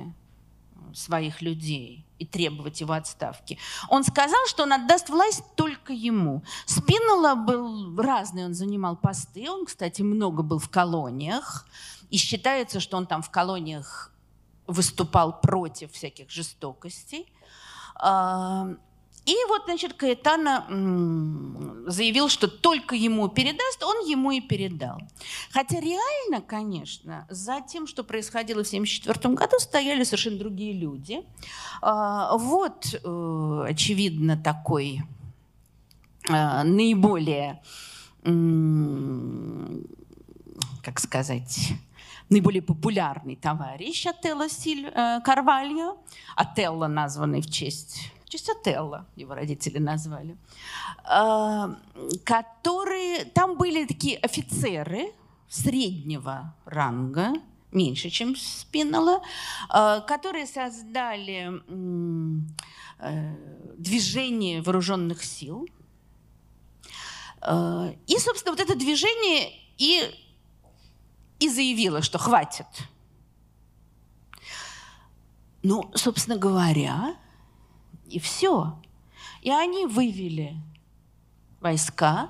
своих людей и требовать его отставки. Он сказал, что он отдаст власть только ему. Спинола был разный, он занимал посты, он, кстати, много был в колониях, и считается, что он там в колониях выступал против всяких жестокостей. И вот, значит, Каэтано заявил, что только ему передаст, он ему и передал. Хотя реально, конечно, за тем, что происходило в семьдесят четвёртом году, стояли совершенно другие люди. Вот, очевидно, такой наиболее, как сказать... наиболее популярный товарищ Отелло Карвальо, Отелло, названный в честь, в честь Отелло, его родители назвали, которые, там были такие офицеры среднего ранга, меньше, чем Спинола, которые создали движение вооруженных сил. И, собственно, вот это движение и и заявила, что хватит. Ну, собственно говоря, и все. И они вывели войска,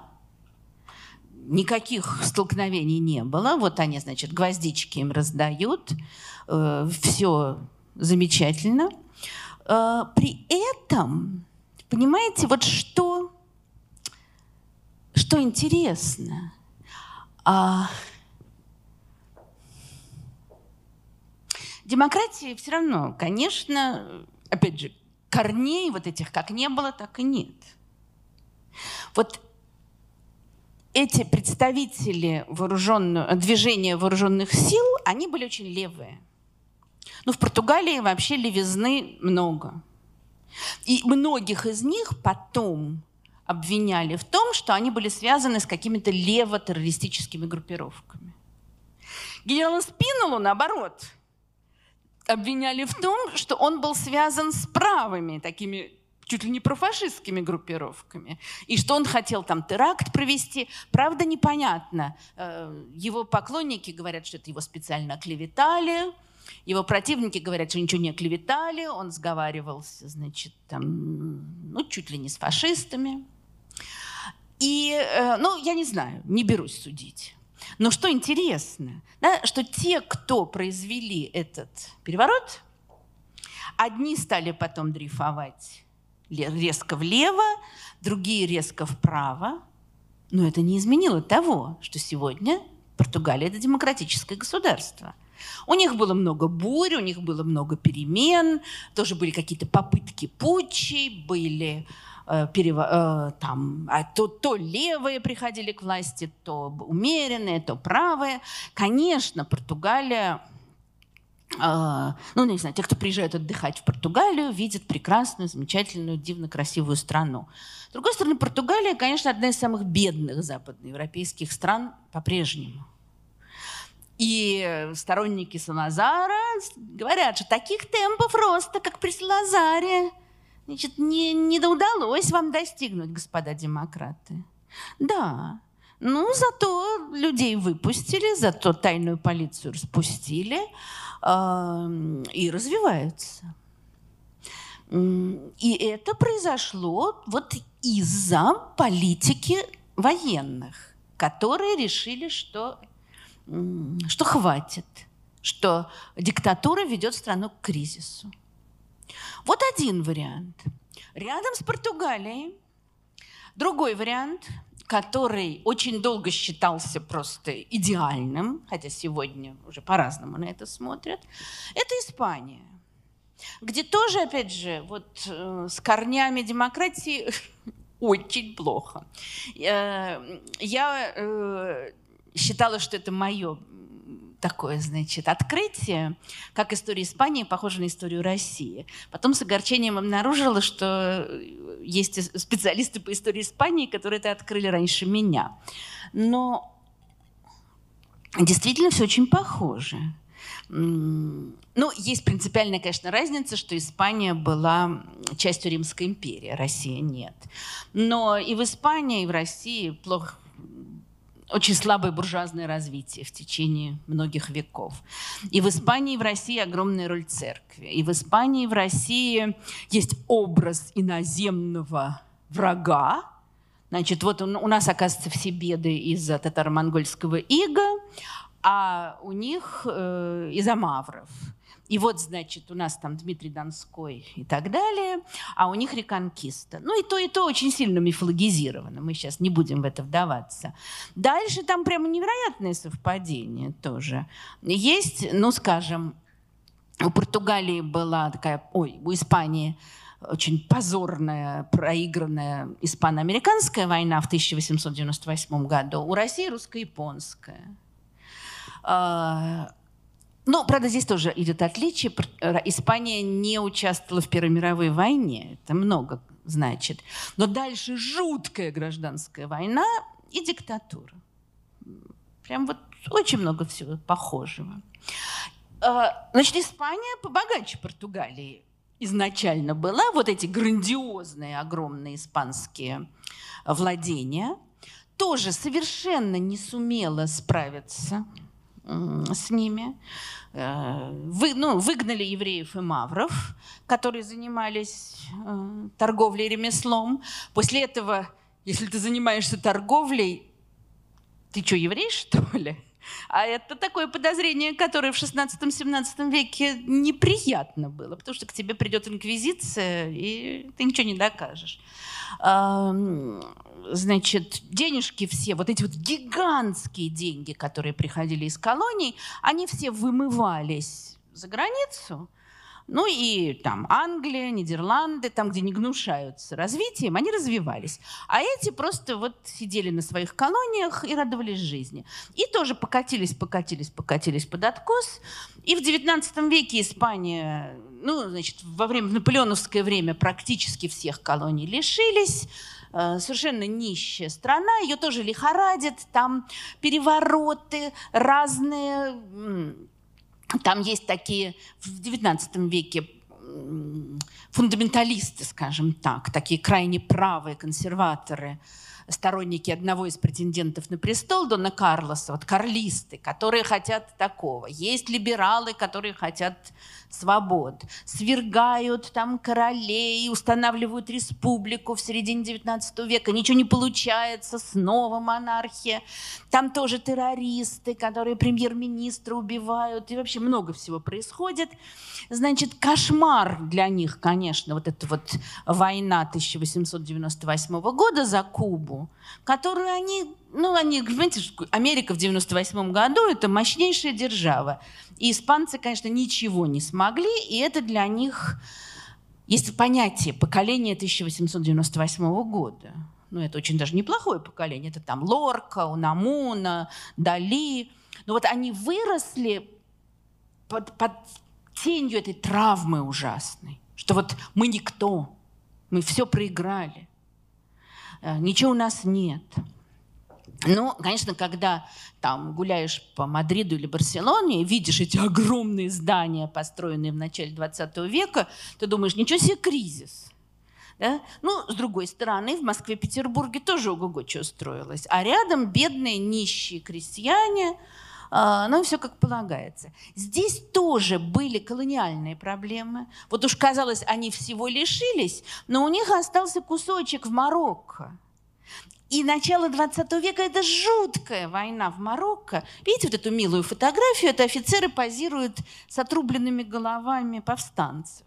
никаких столкновений не было. Вот они, значит, гвоздички им раздают, э, все замечательно. Э, при этом, понимаете, вот что, что интересно, а... демократии все равно, конечно, опять же, корней вот этих как не было, так и нет. Вот эти представители вооруженного, движения вооруженных сил, они были очень левые. Ну, в Португалии вообще левизны много. И многих из них потом обвиняли в том, что они были связаны с какими-то лево-террористическими группировками. Генерала Спинолу, наоборот, обвиняли в том, что он был связан с правыми, такими чуть ли не профашистскими группировками, и что он хотел там теракт провести. Правда, непонятно. Его поклонники говорят, что это его специально оклеветали, его противники говорят, что ничего не оклеветали, он сговаривался, значит, там, ну, чуть ли не с фашистами. И, ну, я не знаю, не берусь судить. Но что интересно, да, что те, кто произвели этот переворот, одни стали потом дрейфовать резко влево, другие резко вправо. Но это не изменило того, что сегодня Португалия – это демократическое государство. У них было много бурь, у них было много перемен, тоже были какие-то попытки путчей, были э, перев... э, там, а то, то левые приходили к власти, то умеренные, то правые. Конечно, Португалия, э, ну, не знаю, те, кто приезжают отдыхать в Португалию, видят прекрасную, замечательную, дивно красивую страну. С другой стороны, Португалия, конечно, одна из самых бедных западноевропейских стран по-прежнему. И сторонники Салазара говорят, что таких темпов роста, как при Салазаре, значит, не, не удалось вам достигнуть, господа демократы. Да, ну зато людей выпустили, зато тайную полицию распустили, э, и развиваются. И это произошло вот из-за политики военных, которые решили, что... что хватит, что диктатура ведет страну к кризису. Вот один вариант. Рядом с Португалией другой вариант, который очень долго считался просто идеальным, хотя сегодня уже по-разному на это смотрят, это Испания, где тоже, опять же, вот с корнями демократии очень плохо. Я... считала, что это мое такое, значит, открытие, как история Испании похожа на историю России. Потом с огорчением обнаружила, что есть специалисты по истории Испании, которые это открыли раньше меня. Но действительно все очень похоже. Ну, есть принципиальная, конечно, разница, что Испания была частью Римской империи, Россия нет. Но и в Испании, и в России плохо... очень слабое буржуазное развитие в течение многих веков. И в Испании, и в России огромная роль церкви. И в Испании, и в России есть образ иноземного врага. Значит, вот у нас, оказывается, все беды из-за татаро-монгольского ига, а у них э, из-за мавров. И вот, значит, у нас там Дмитрий Донской и так далее, а у них Реконкиста. Ну и то, и то очень сильно мифологизировано. Мы сейчас не будем в это вдаваться. Дальше там прямо невероятное совпадение тоже. Есть, ну, скажем, у Португалии была такая, ой, у Испании очень позорная, проигранная испано-американская война в тысяча восемьсот девяносто восьмом году, у России русско-японская. Но, правда, здесь тоже идет отличие. Испания не участвовала в Первой мировой войне. Это много значит. Но дальше жуткая гражданская война и диктатура. Прям вот очень много всего похожего. Значит, Испания побогаче Португалии изначально была. Вот эти грандиозные, огромные испанские владения. Тоже совершенно не сумела справиться с ними. Вы, ну, выгнали евреев и мавров, которые занимались э, торговлей и ремеслом. После этого, если ты занимаешься торговлей, ты что, еврей, что ли? А это такое подозрение, которое в шестнадцатом-семнадцатом веке неприятно было, потому что к тебе придет инквизиция, и ты ничего не докажешь. Значит, денежки все, вот эти вот гигантские деньги, которые приходили из колоний, они все вымывались за границу, ну и там Англия, Нидерланды, там, где не гнушаются развитием, они развивались. А эти просто вот сидели на своих колониях и радовались жизни. И тоже покатились, покатились, покатились под откос. И в девятнадцатом веке Испания, ну, значит, во время, в наполеоновское время практически всех колоний лишились. Совершенно нищая страна, ее тоже лихорадит, там перевороты разные. Там есть такие в девятнадцатом веке фундаменталисты, скажем так, такие крайне правые консерваторы, сторонники одного из претендентов на престол, Дона Карлоса, вот карлисты, которые хотят такого. Есть либералы, которые хотят свобод. Свергают там королей, устанавливают республику в середине девятнадцатого века. Ничего не получается, снова монархия. Там тоже террористы, которые премьер-министра убивают. И вообще много всего происходит. Значит, кошмар для них, конечно, вот эта вот война тысяча восемьсот девяносто восьмого года за Кубу, которую они, ну, они, знаете, Америка в девяносто восьмом году – это мощнейшая держава. И испанцы, конечно, ничего не смогли, и это для них есть понятие поколение тысяча восемьсот девяносто восьмого года. Ну, это очень даже неплохое поколение. Это там Лорка, Унамуна, Дали. Но вот они выросли под, под тенью этой травмы ужасной, что вот мы никто, мы все проиграли. Ничего у нас нет. Но, конечно, когда там гуляешь по Мадриду или Барселоне и видишь эти огромные здания, построенные в начале двадцатого века, ты думаешь, ничего себе кризис. Да? Ну, с другой стороны, в Москве и Петербурге тоже ого-го что строилось. А рядом бедные нищие крестьяне, ну, все как полагается. Здесь тоже были колониальные проблемы. Вот уж казалось, они всего лишились, но у них остался кусочек в Марокко. И начало двадцатого века – это жуткая война в Марокко. Видите вот эту милую фотографию? Это офицеры позируют с отрубленными головами повстанцев.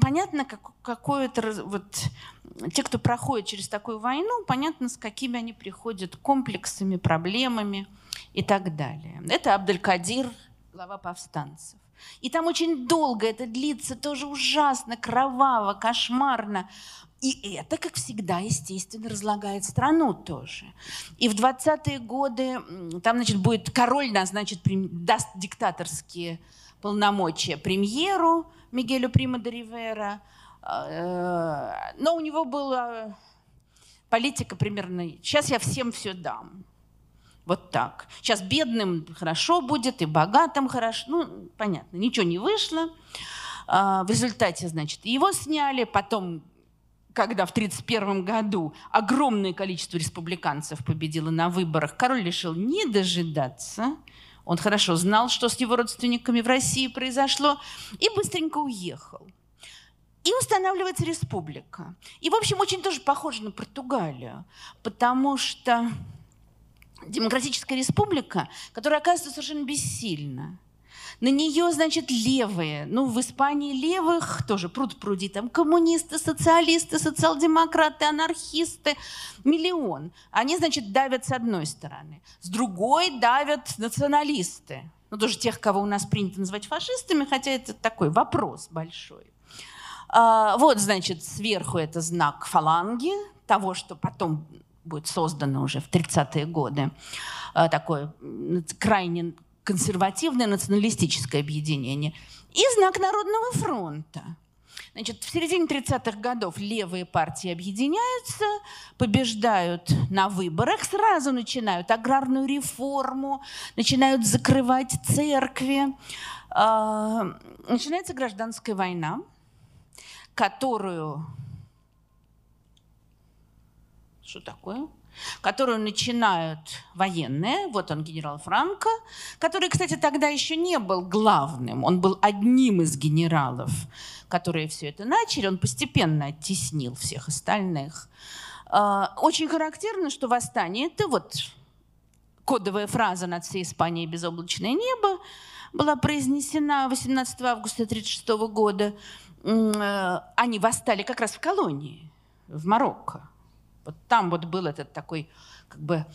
Понятно, как, какое-то вот, те, кто проходит через такую войну, понятно, с какими они приходят комплексами, проблемами и так далее. Это Абделькадир, глава повстанцев. И там очень долго это длится, тоже ужасно, кроваво, кошмарно. И это, как всегда, естественно, разлагает страну тоже. И в двадцатые годы там, значит, будет король назначит, даст диктаторские полномочия премьеру Мигелю Прима де Ривера, но у него была политика примерно «сейчас я всем все дам». Вот так. Сейчас бедным хорошо будет, и богатым хорошо. Ну, понятно, ничего не вышло. В результате, значит, его сняли. Потом, когда в тридцать первом году огромное количество республиканцев победило на выборах, король решил не дожидаться. Он хорошо знал, что с его родственниками в России произошло, и быстренько уехал. И устанавливается республика. И, в общем, очень тоже похоже на Португалию, потому что демократическая республика, которая оказывается совершенно бессильна. На нее, значит, левые, ну, в Испании левых тоже пруд-пруди, там коммунисты, социалисты, социал-демократы, анархисты, миллион. Они, значит, давят с одной стороны, с другой давят националисты. Ну, тоже тех, кого у нас принято называть фашистами, хотя это такой вопрос большой. А, вот, значит, сверху это знак фаланги, того, что потом будет создано уже в тридцатые годы, а, такое крайне консервативное националистическое объединение, и знак Народного фронта. Значит, в середине тридцатых годов левые партии объединяются, побеждают на выборах, сразу начинают аграрную реформу, начинают закрывать церкви. Начинается гражданская война, которую... Что такое? Которую начинают военные. Вот он, генерал Франко, который, кстати, тогда еще не был главным. Он был одним из генералов, которые все это начали. Он постепенно оттеснил всех остальных. Очень характерно, что восстание – это вот кодовая фраза «Над всей Испанией безоблачное небо» была произнесена восемнадцатого августа тысяча девятьсот тридцать шестого года. Они восстали как раз в колонии, в Марокко. Вот там вот был этот такой как бы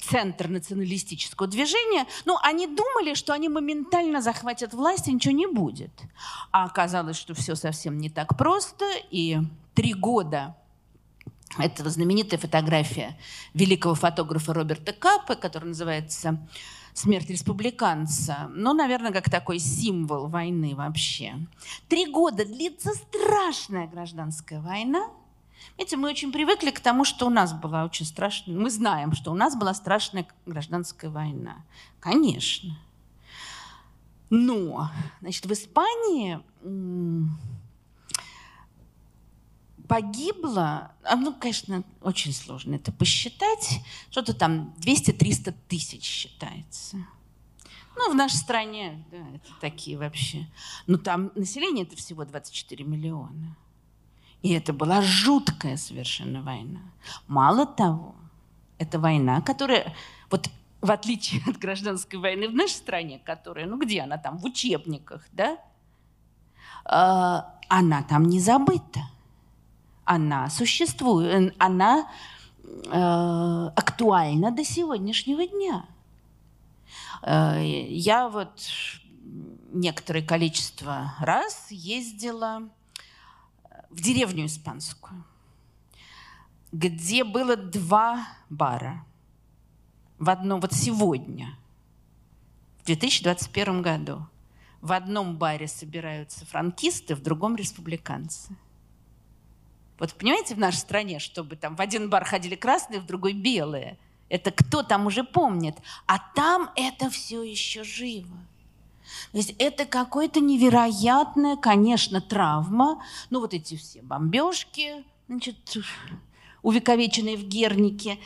центр националистического движения, ну, они думали, что они моментально захватят власть, и ничего не будет. А оказалось, что все совсем не так просто, и три года... Это знаменитая фотография великого фотографа Роберта Капы, которая называется «Смерть республиканца». Ну, наверное, как такой символ войны вообще. Три года длится страшная гражданская война. Видите, мы очень привыкли к тому, что у нас была очень страшная... Мы знаем, что у нас была страшная гражданская война. Конечно. Но, значит, в Испании... Погибло, ну, конечно, очень сложно это посчитать, что-то там двести-триста тысяч считается. Ну, в нашей стране, да, это такие вообще. Но там население это всего двадцать четыре миллиона. И это была жуткая совершенно война. Мало того, это война, которая, вот в отличие от гражданской войны в нашей стране, которая, ну где она там, в учебниках, да, она там не забыта. Она существует, она э, актуальна до сегодняшнего дня. Э, я вот некоторое количество раз ездила в деревню испанскую, где было два бара. В одном, вот сегодня, в две тысячи двадцать первом году, в одном баре собираются франкисты, в другом – республиканцы. Вот понимаете, в нашей стране, чтобы там в один бар ходили красные, в другой белые. Это кто там уже помнит? А там это все еще живо. То есть это какая-то невероятная, конечно, травма. Ну вот эти все бомбежки, значит, увековеченные в Гернике,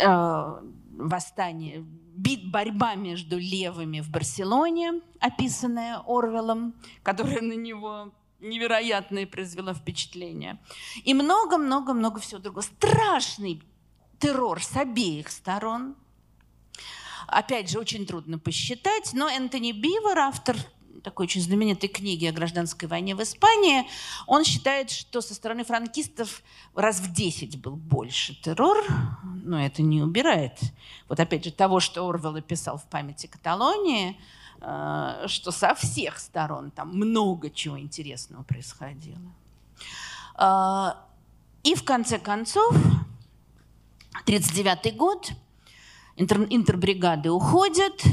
э, восстание, бит, борьба между левыми в Барселоне, описанная Орвелом, которая на него... невероятное произвело впечатление. И много-много-много всего другого. Страшный террор с обеих сторон. Опять же, очень трудно посчитать, но Энтони Бивер, автор такой очень знаменитой книги о гражданской войне в Испании, он считает, что со стороны франкистов раз в десять был больше террор, но это не убирает. Вот опять же того, что Орвел писал в «Памяти Каталонии», что со всех сторон там много чего интересного происходило. И в конце концов, тридцать девятый год, интер- интербригады уходят,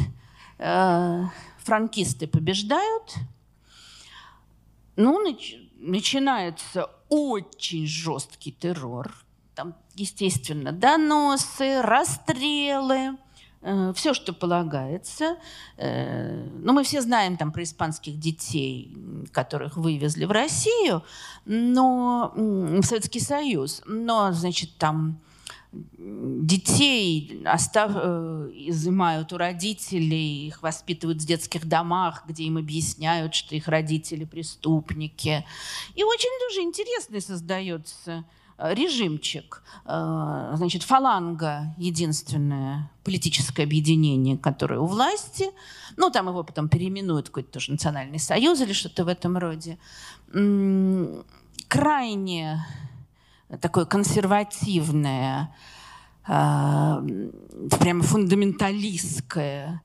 франкисты побеждают. Ну, нач- начинается очень жесткий террор. Там, естественно, доносы, расстрелы. Все, что полагается. Но мы все знаем там про испанских детей, которых вывезли в Россию, но, в Советский Союз. Но, значит, там детей остав... изымают у родителей, их воспитывают в детских домах, где им объясняют, что их родители преступники. И очень даже интересный создается режимчик, значит, фаланга — единственное политическое объединение, которое у власти. Ну, там его потом переименуют в какой-то тоже национальный союз или что-то в этом роде. Крайне такое консервативное, прямо фундаменталистское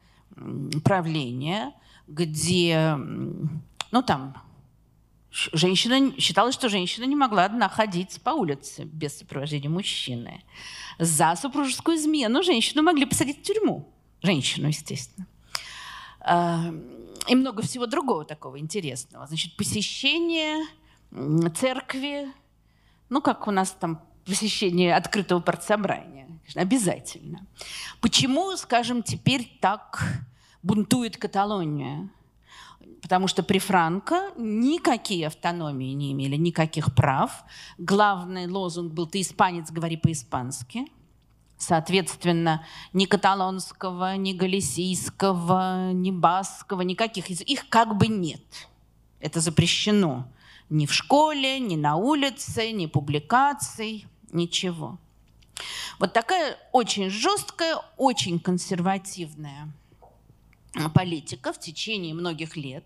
правление, где, ну, там... Женщина, считалось, что женщина не могла одна ходить по улице без сопровождения мужчины. За супружескую измену женщину могли посадить в тюрьму. Женщину, естественно. И много всего другого такого интересного. Значит, посещение церкви, ну, как у нас там посещение открытого партсобрания. Обязательно. Почему, скажем, теперь так бунтует Каталония? Потому что при Франко никакие автономии не имели, никаких прав. Главный лозунг был «Ты испанец, говори по-испански». Соответственно, ни каталонского, ни галисийского, ни баского, никаких. Их как бы нет. Это запрещено. Ни в школе, ни на улице, ни публикаций, ничего. Вот такая очень жесткая, очень консервативная политика в течение многих лет.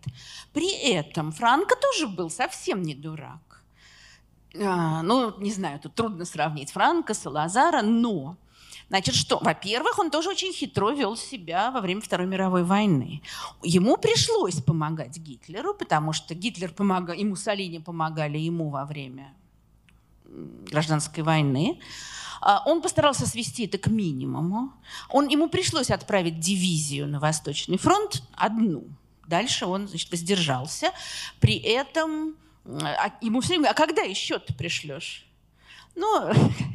При этом Франко тоже был совсем не дурак. Ну, не знаю, тут трудно сравнить Франко, Салазара, но Значит, что? Во-первых, он тоже очень хитро вел себя во время Второй мировой войны. Ему пришлось помогать Гитлеру, потому что Гитлер помогал, и Муссолини помогали ему во время гражданской войны. Он постарался свести это к минимуму. Он, ему пришлось отправить дивизию на Восточный фронт, одну. Дальше он, значит, воздержался. При этом ему все время: а когда еще ты пришлешь? Ну,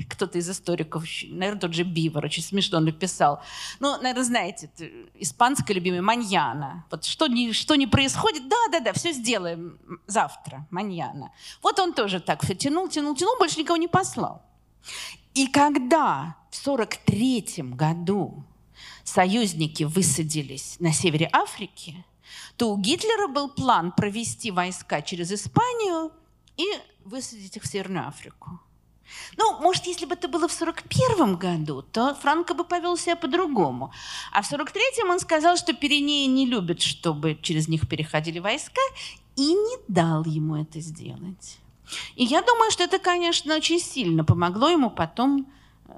кто-то из историков, наверное, тот же Бивер, очень смешно написал. Ну, наверное, знаете, испанская любимая маньяна. Вот что не, что не происходит, да-да-да, все сделаем завтра, маньяна. Вот он тоже так все тянул, тянул, тянул, больше никого не послал. И когда в сорок третьем году союзники высадились на севере Африки, то у Гитлера был план провести войска через Испанию и высадить их в Северную Африку. Ну, может, если бы это было в сорок первом году, то Франко бы повел себя по-другому. А в сорок третьем он сказал, что Пиренеи не любят, чтобы через них переходили войска, и не дал ему это сделать. И я думаю, что это, конечно, очень сильно помогло ему потом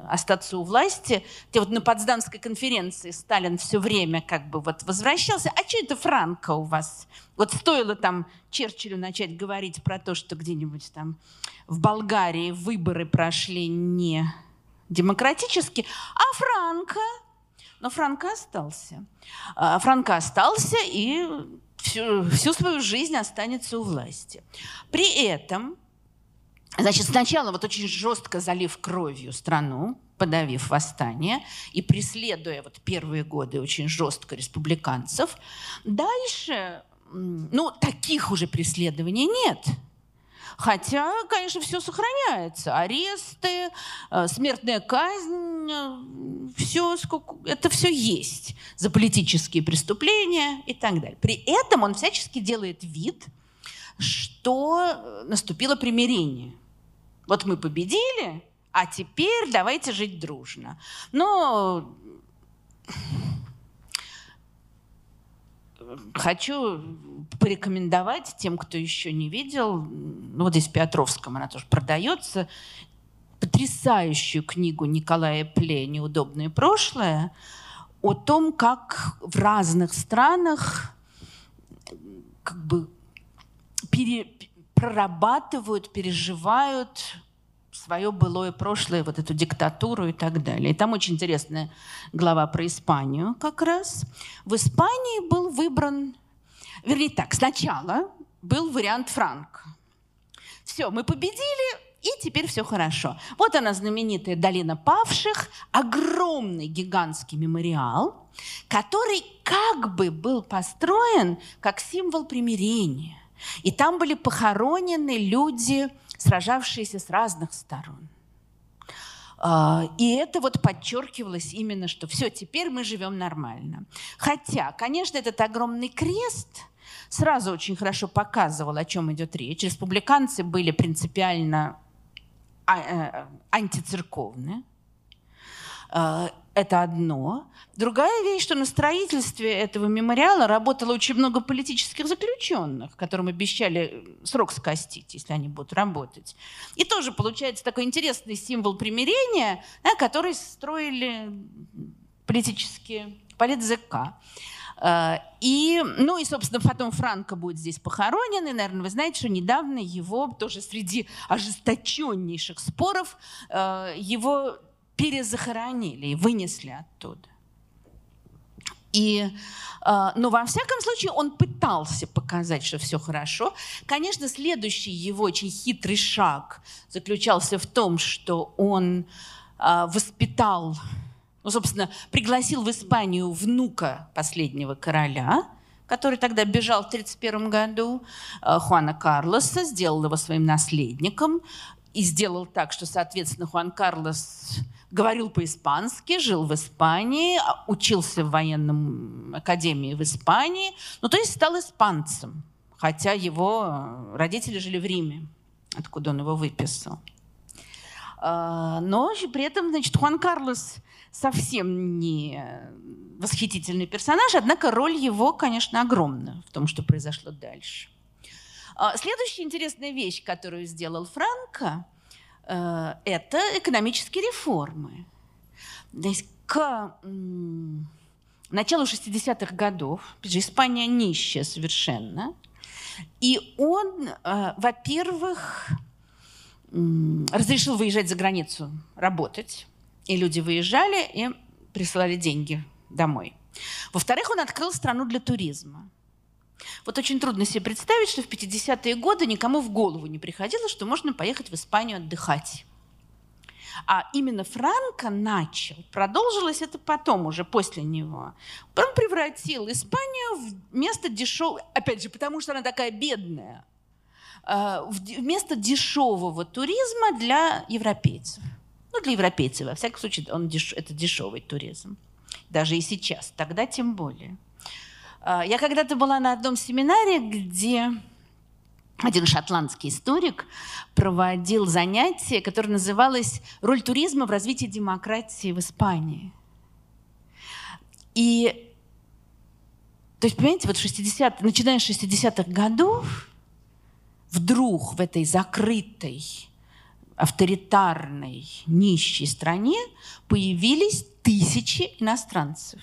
остаться у власти. Где вот на Потсдамской конференции Сталин все время как бы вот возвращался. А что это Франко у вас? Вот стоило там Черчиллю начать говорить про то, что где-нибудь там в Болгарии выборы прошли не демократически, а Франко. Но Франко остался. Франко остался и всю, всю свою жизнь останется у власти. При этом... Значит, сначала вот очень жестко залив кровью страну, подавив восстание и преследуя вот первые годы очень жестко республиканцев. Дальше, ну, таких уже преследований нет. Хотя, конечно, все сохраняется. Аресты, смертная казнь, все, сколько, это все есть. За политические преступления и так далее. При этом он всячески делает вид, что наступило примирение. Вот мы победили, а теперь давайте жить дружно. Но хочу порекомендовать тем, кто еще не видел, ну, вот здесь в Петровском она тоже продается, потрясающую книгу Николая Пле «Неудобное прошлое» о том, как в разных странах как бы пере... прорабатывают, переживают свое былое прошлое, вот эту диктатуру и так далее. И там очень интересная глава про Испанию как раз. В Испании был выбран... Вернее так, сначала был вариант Франко. Все, мы победили, и теперь все хорошо. Вот она, знаменитая долина павших, огромный гигантский мемориал, который как бы был построен как символ примирения. И там были похоронены люди, сражавшиеся с разных сторон. И это вот подчеркивалось именно, что все, теперь мы живем нормально. Хотя, конечно, этот огромный крест сразу очень хорошо показывал, о чем идет речь. Республиканцы были принципиально антицерковны. Это одно. Другая вещь, что на строительстве этого мемориала работало очень много политических заключенных, которым обещали срок скостить, если они будут работать. И тоже получается такой интересный символ примирения, да, который строили политические политзэка. И, ну и, собственно, потом Франко будет здесь похоронен. И, наверное, вы знаете, что недавно его, тоже среди ожесточеннейших споров, его... перезахоронили и вынесли оттуда. И, э, но во всяком случае он пытался показать, что все хорошо. Конечно, следующий его очень хитрый шаг заключался в том, что он э, воспитал, ну, собственно, пригласил в Испанию внука последнего короля, который тогда бежал в тридцать первом году, э, Хуана Карлоса, сделал его своим наследником. И сделал так, что, соответственно, Хуан Карлос говорил по-испански, жил в Испании, учился в военной академии в Испании, ну, то есть стал испанцем, хотя его родители жили в Риме, откуда он его выписал. Но при этом, значит, Хуан Карлос совсем не восхитительный персонаж, однако роль его, конечно, огромна в том, что произошло дальше. Следующая интересная вещь, которую сделал Франко, это экономические реформы. к началу шестидесятых годов, Испания нищая совершенно, и он, во-первых, разрешил выезжать за границу работать, и люди выезжали и присылали деньги домой. Во-вторых, он открыл страну для туризма. Вот очень трудно себе представить, что в пятидесятые годы никому в голову не приходило, что можно поехать в Испанию отдыхать. А именно Франко начал, продолжилось это потом уже, после него. Он превратил Испанию в место дешевого, опять же, потому что она такая бедная, в место дешевого туризма для европейцев. Ну, для европейцев, во всяком случае, он деш... это дешевый туризм. Даже и сейчас, тогда тем более. Я когда-то была на одном семинаре, где один шотландский историк проводил занятие, которое называлось «Роль туризма в развитии демократии в Испании». И, то есть, понимаете, вот шестидесятые, начиная с шестидесятых годов, вдруг в этой закрытой, авторитарной, нищей стране появились тысячи иностранцев,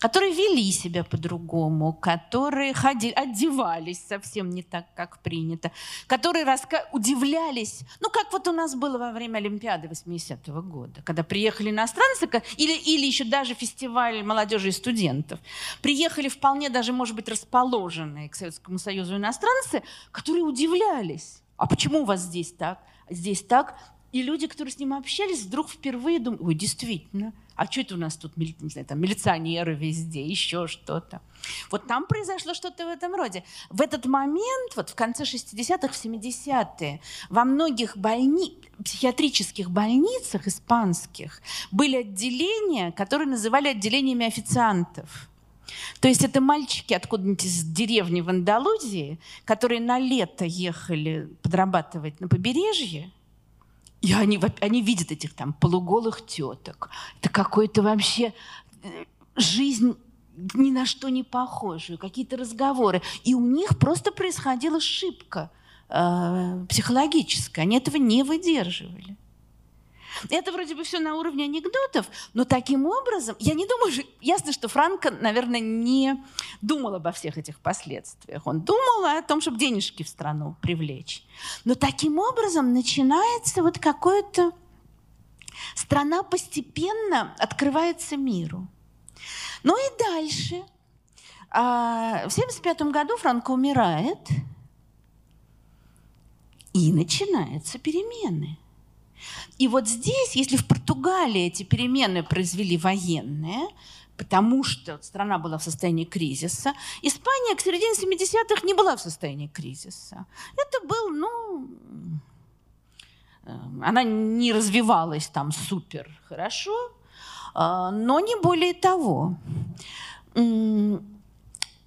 которые вели себя по-другому, которые ходили, одевались совсем не так, как принято, которые раска... удивлялись. Ну, как вот у нас было во время Олимпиады восьмидесятого года, когда приехали иностранцы, или, или еще даже фестиваль молодежи и студентов. Приехали вполне даже, может быть, расположенные к Советскому Союзу иностранцы, которые удивлялись. А почему у вас здесь так? Здесь так? И люди, которые с ним общались, вдруг впервые думали, ой, действительно, а что это у нас тут, не знаю, там, милиционеры везде, еще что-то. Вот там произошло что-то в этом роде. В этот момент, вот в конце шестидесятых, в семидесятые, во многих больни... психиатрических больницах испанских были отделения, которые называли отделениями официантов. То есть это мальчики откуда-нибудь из деревни в Андалузии, которые на лето ехали подрабатывать на побережье, и они, они видят этих там полуголых теток. Это какой-то вообще жизнь ни на что не похожую, какие-то разговоры. И у них просто происходила ошибка э, психологическая. Они этого не выдерживали. Это вроде бы все на уровне анекдотов, но таким образом, я не думаю, ясно, что Франко, наверное, не думал обо всех этих последствиях. Он думал о том, чтобы денежки в страну привлечь. Но таким образом начинается вот какое-то... Страна постепенно открывается миру. Ну и дальше. В семьдесят пятом году Франко умирает, и начинаются перемены. И вот здесь, если в Португалии эти перемены произвели военные, потому что страна была в состоянии кризиса, Испания к середине семидесятых не была в состоянии кризиса. Это был, ну, она не развивалась там супер хорошо, но не более того.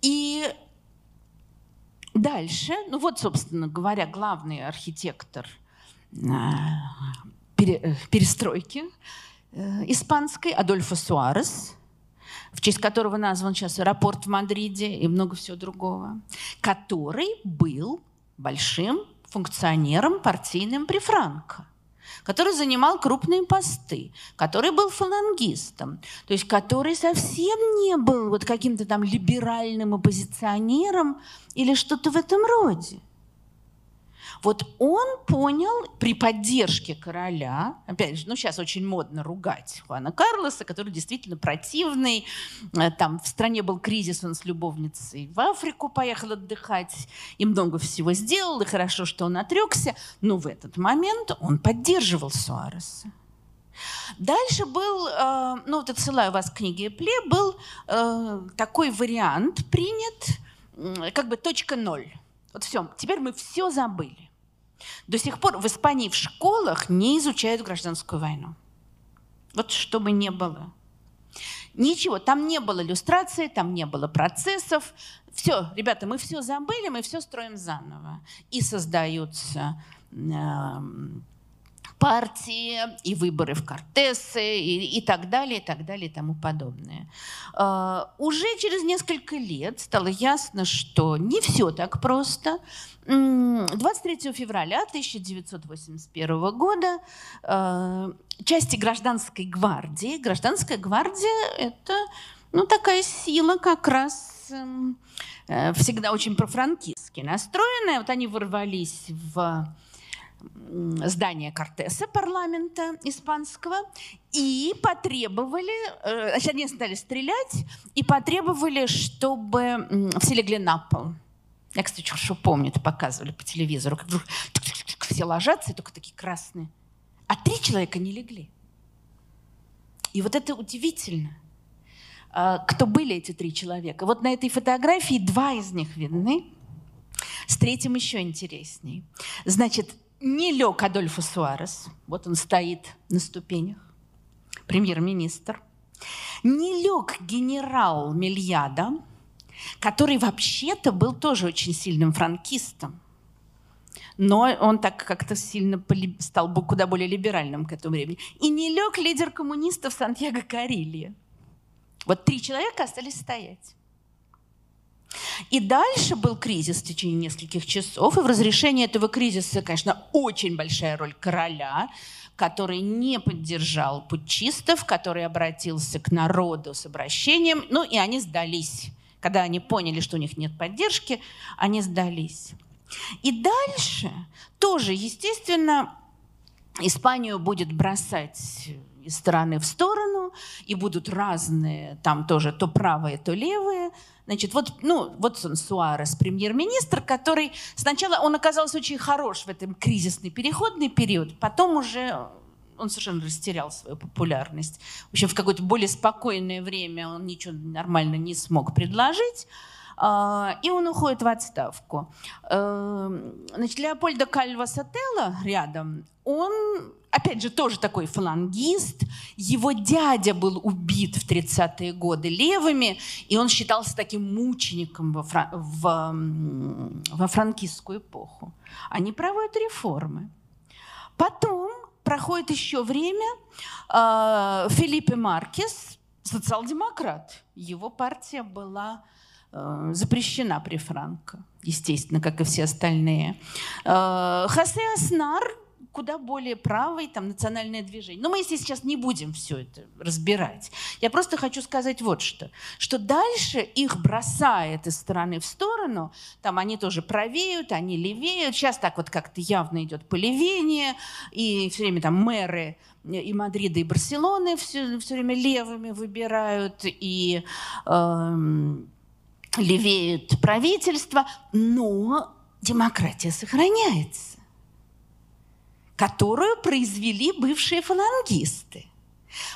И дальше, ну вот, собственно говоря, главный архитектор перестройки испанской Адольфо Суарес, в честь которого назван сейчас аэропорт в Мадриде и много всего другого, который был большим функционером партийным при Франко, который занимал крупные посты, который был фалангистом, то есть который совсем не был вот каким-то там либеральным оппозиционером или что-то в этом роде. Вот он понял при поддержке короля, опять же, ну сейчас очень модно ругать Хуана Карлоса, который действительно противный, там в стране был кризис, он с любовницей в Африку поехал отдыхать, и много всего сделал, и хорошо, что он отрекся, но в этот момент он поддерживал Суареса. Дальше был, ну вот отсылаю вас к книге Эпле, был такой вариант принят, как бы точка ноль. Вот все, теперь мы все забыли. До сих пор в Испании в школах не изучают гражданскую войну. Вот что бы ни было. Ничего, там не было иллюстрации, там не было процессов. Все, ребята, мы все забыли, мы все строим заново. И создаются э, партии, и выборы в Кортесы, и, и так далее, и так далее, и тому подобное. Э, уже через несколько лет стало ясно, что не все так просто. двадцать третьего февраля тысяча девятьсот восемьдесят первого года э, части гражданской гвардии. Гражданская гвардия – это ну, такая сила как раз э, всегда очень профранкистски настроенная. Вот они ворвались в здание Кортеса, парламента испанского, и потребовали, значит, они стали стрелять, и потребовали, чтобы все легли на пол. Я, кстати, хорошо помню, это показывали по телевизору, как вдруг все ложатся, и только такие красные. А три человека не легли. И вот это удивительно, кто были эти три человека. Вот на этой фотографии два из них видны. С третьим еще интересней. Значит, не лег Адольфо Суарес, вот он стоит на ступенях, премьер-министр. Не лег генерал Мильяда, который вообще-то был тоже очень сильным франкистом. Но он так как-то сильно стал куда более либеральным к этому времени. И не лег лидер коммунистов Сантьяго Карилья. Вот три человека остались стоять. И дальше был кризис в течение нескольких часов, и в разрешении этого кризиса, конечно, очень большая роль короля, который не поддержал путчистов, который обратился к народу с обращением, ну и они сдались. Когда они поняли, что у них нет поддержки, они сдались. И дальше тоже, естественно, Испанию будет бросать из стороны в сторону, и будут разные, там тоже то правые, то левые. Значит, вот, ну, вот он, Суарес, премьер-министр, который сначала, он оказался очень хорош в этом кризисный переходный период, потом уже он совершенно растерял свою популярность. В общем, в какое-то более спокойное время он ничего нормально не смог предложить, и он уходит в отставку. Значит, Леопольдо Кальво Сотелло рядом, он, опять же, тоже такой фалангист. Его дядя был убит в тридцатые годы левыми, и он считался таким мучеником во, фран... во... во франкистскую эпоху. Они проводят реформы. Потом проходит еще время. Фелипе Маркес, социал-демократ, его партия была запрещена при Франко, естественно, как и все остальные. Хосе Аснар, куда более правый, там, национальное движение. Но мы, если сейчас не будем все это разбирать. Я просто хочу сказать вот что. Что дальше их бросает из стороны в сторону. Там они тоже правеют, они левеют. Сейчас так вот как-то явно идет полевение. И все время там мэры и Мадрида, и Барселоны все, все время левыми выбирают. И э, левеют правительство. Но демократия сохраняется, которую произвели бывшие фалангисты.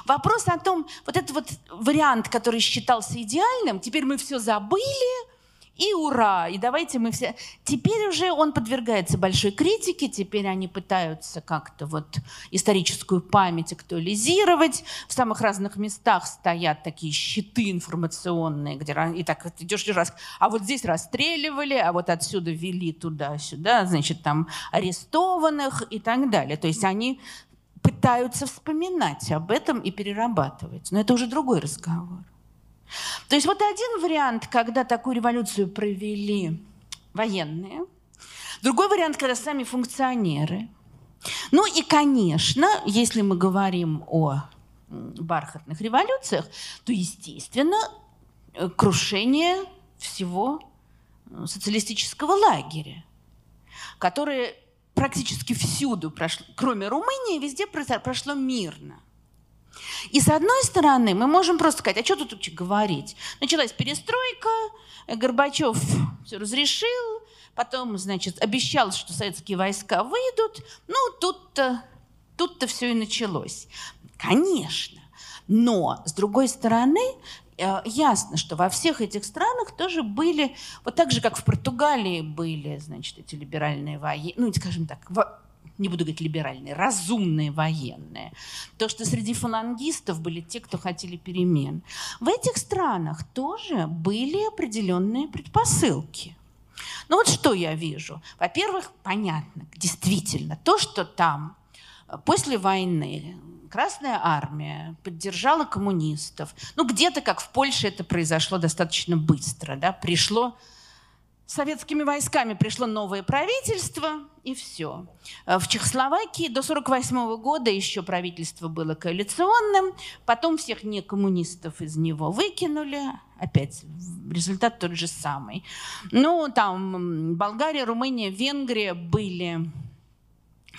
Вопрос о том, вот этот вот вариант, который считался идеальным, теперь мы все забыли, и ура, и давайте мы все... Теперь уже он подвергается большой критике, теперь они пытаются как-то вот историческую память актуализировать. В самых разных местах стоят такие щиты информационные, где и так вот идешь, идешь, раз... а вот здесь расстреливали, а вот отсюда вели туда-сюда, значит, там арестованных и так далее. То есть они пытаются вспоминать об этом и перерабатывать. Но это уже другой разговор. То есть вот один вариант, когда такую революцию провели военные. Другой вариант, когда сами функционеры. Ну и, конечно, если мы говорим о бархатных революциях, то, естественно, крушение всего социалистического лагеря, которое практически всюду прошло, кроме Румынии, везде прошло мирно. И с одной стороны, мы можем просто сказать, а что тут говорить? Началась перестройка, Горбачев все разрешил, потом, значит, обещал, что советские войска выйдут. Ну, тут-то, тут-то все и началось. Конечно. Но, с другой стороны, ясно, что во всех этих странах тоже были, вот так же, как в Португалии были, значит, эти либеральные военные, ну, скажем так, не буду говорить либеральные, разумные военные. То, что среди фалангистов были те, кто хотели перемен. В этих странах тоже были определенные предпосылки. Ну вот что я вижу. Во-первых, понятно, действительно, то, что там После войны Красная армия поддержала коммунистов. Ну, где-то, как в Польше, это произошло достаточно быстро. Да? Пришло советскими войсками, пришло новое правительство, и все. В Чехословакии до тысяча девятьсот сорок восьмого года еще правительство было коалиционным, потом всех некоммунистов из него выкинули. Опять результат тот же самый. Ну, там Болгария, Румыния, Венгрия были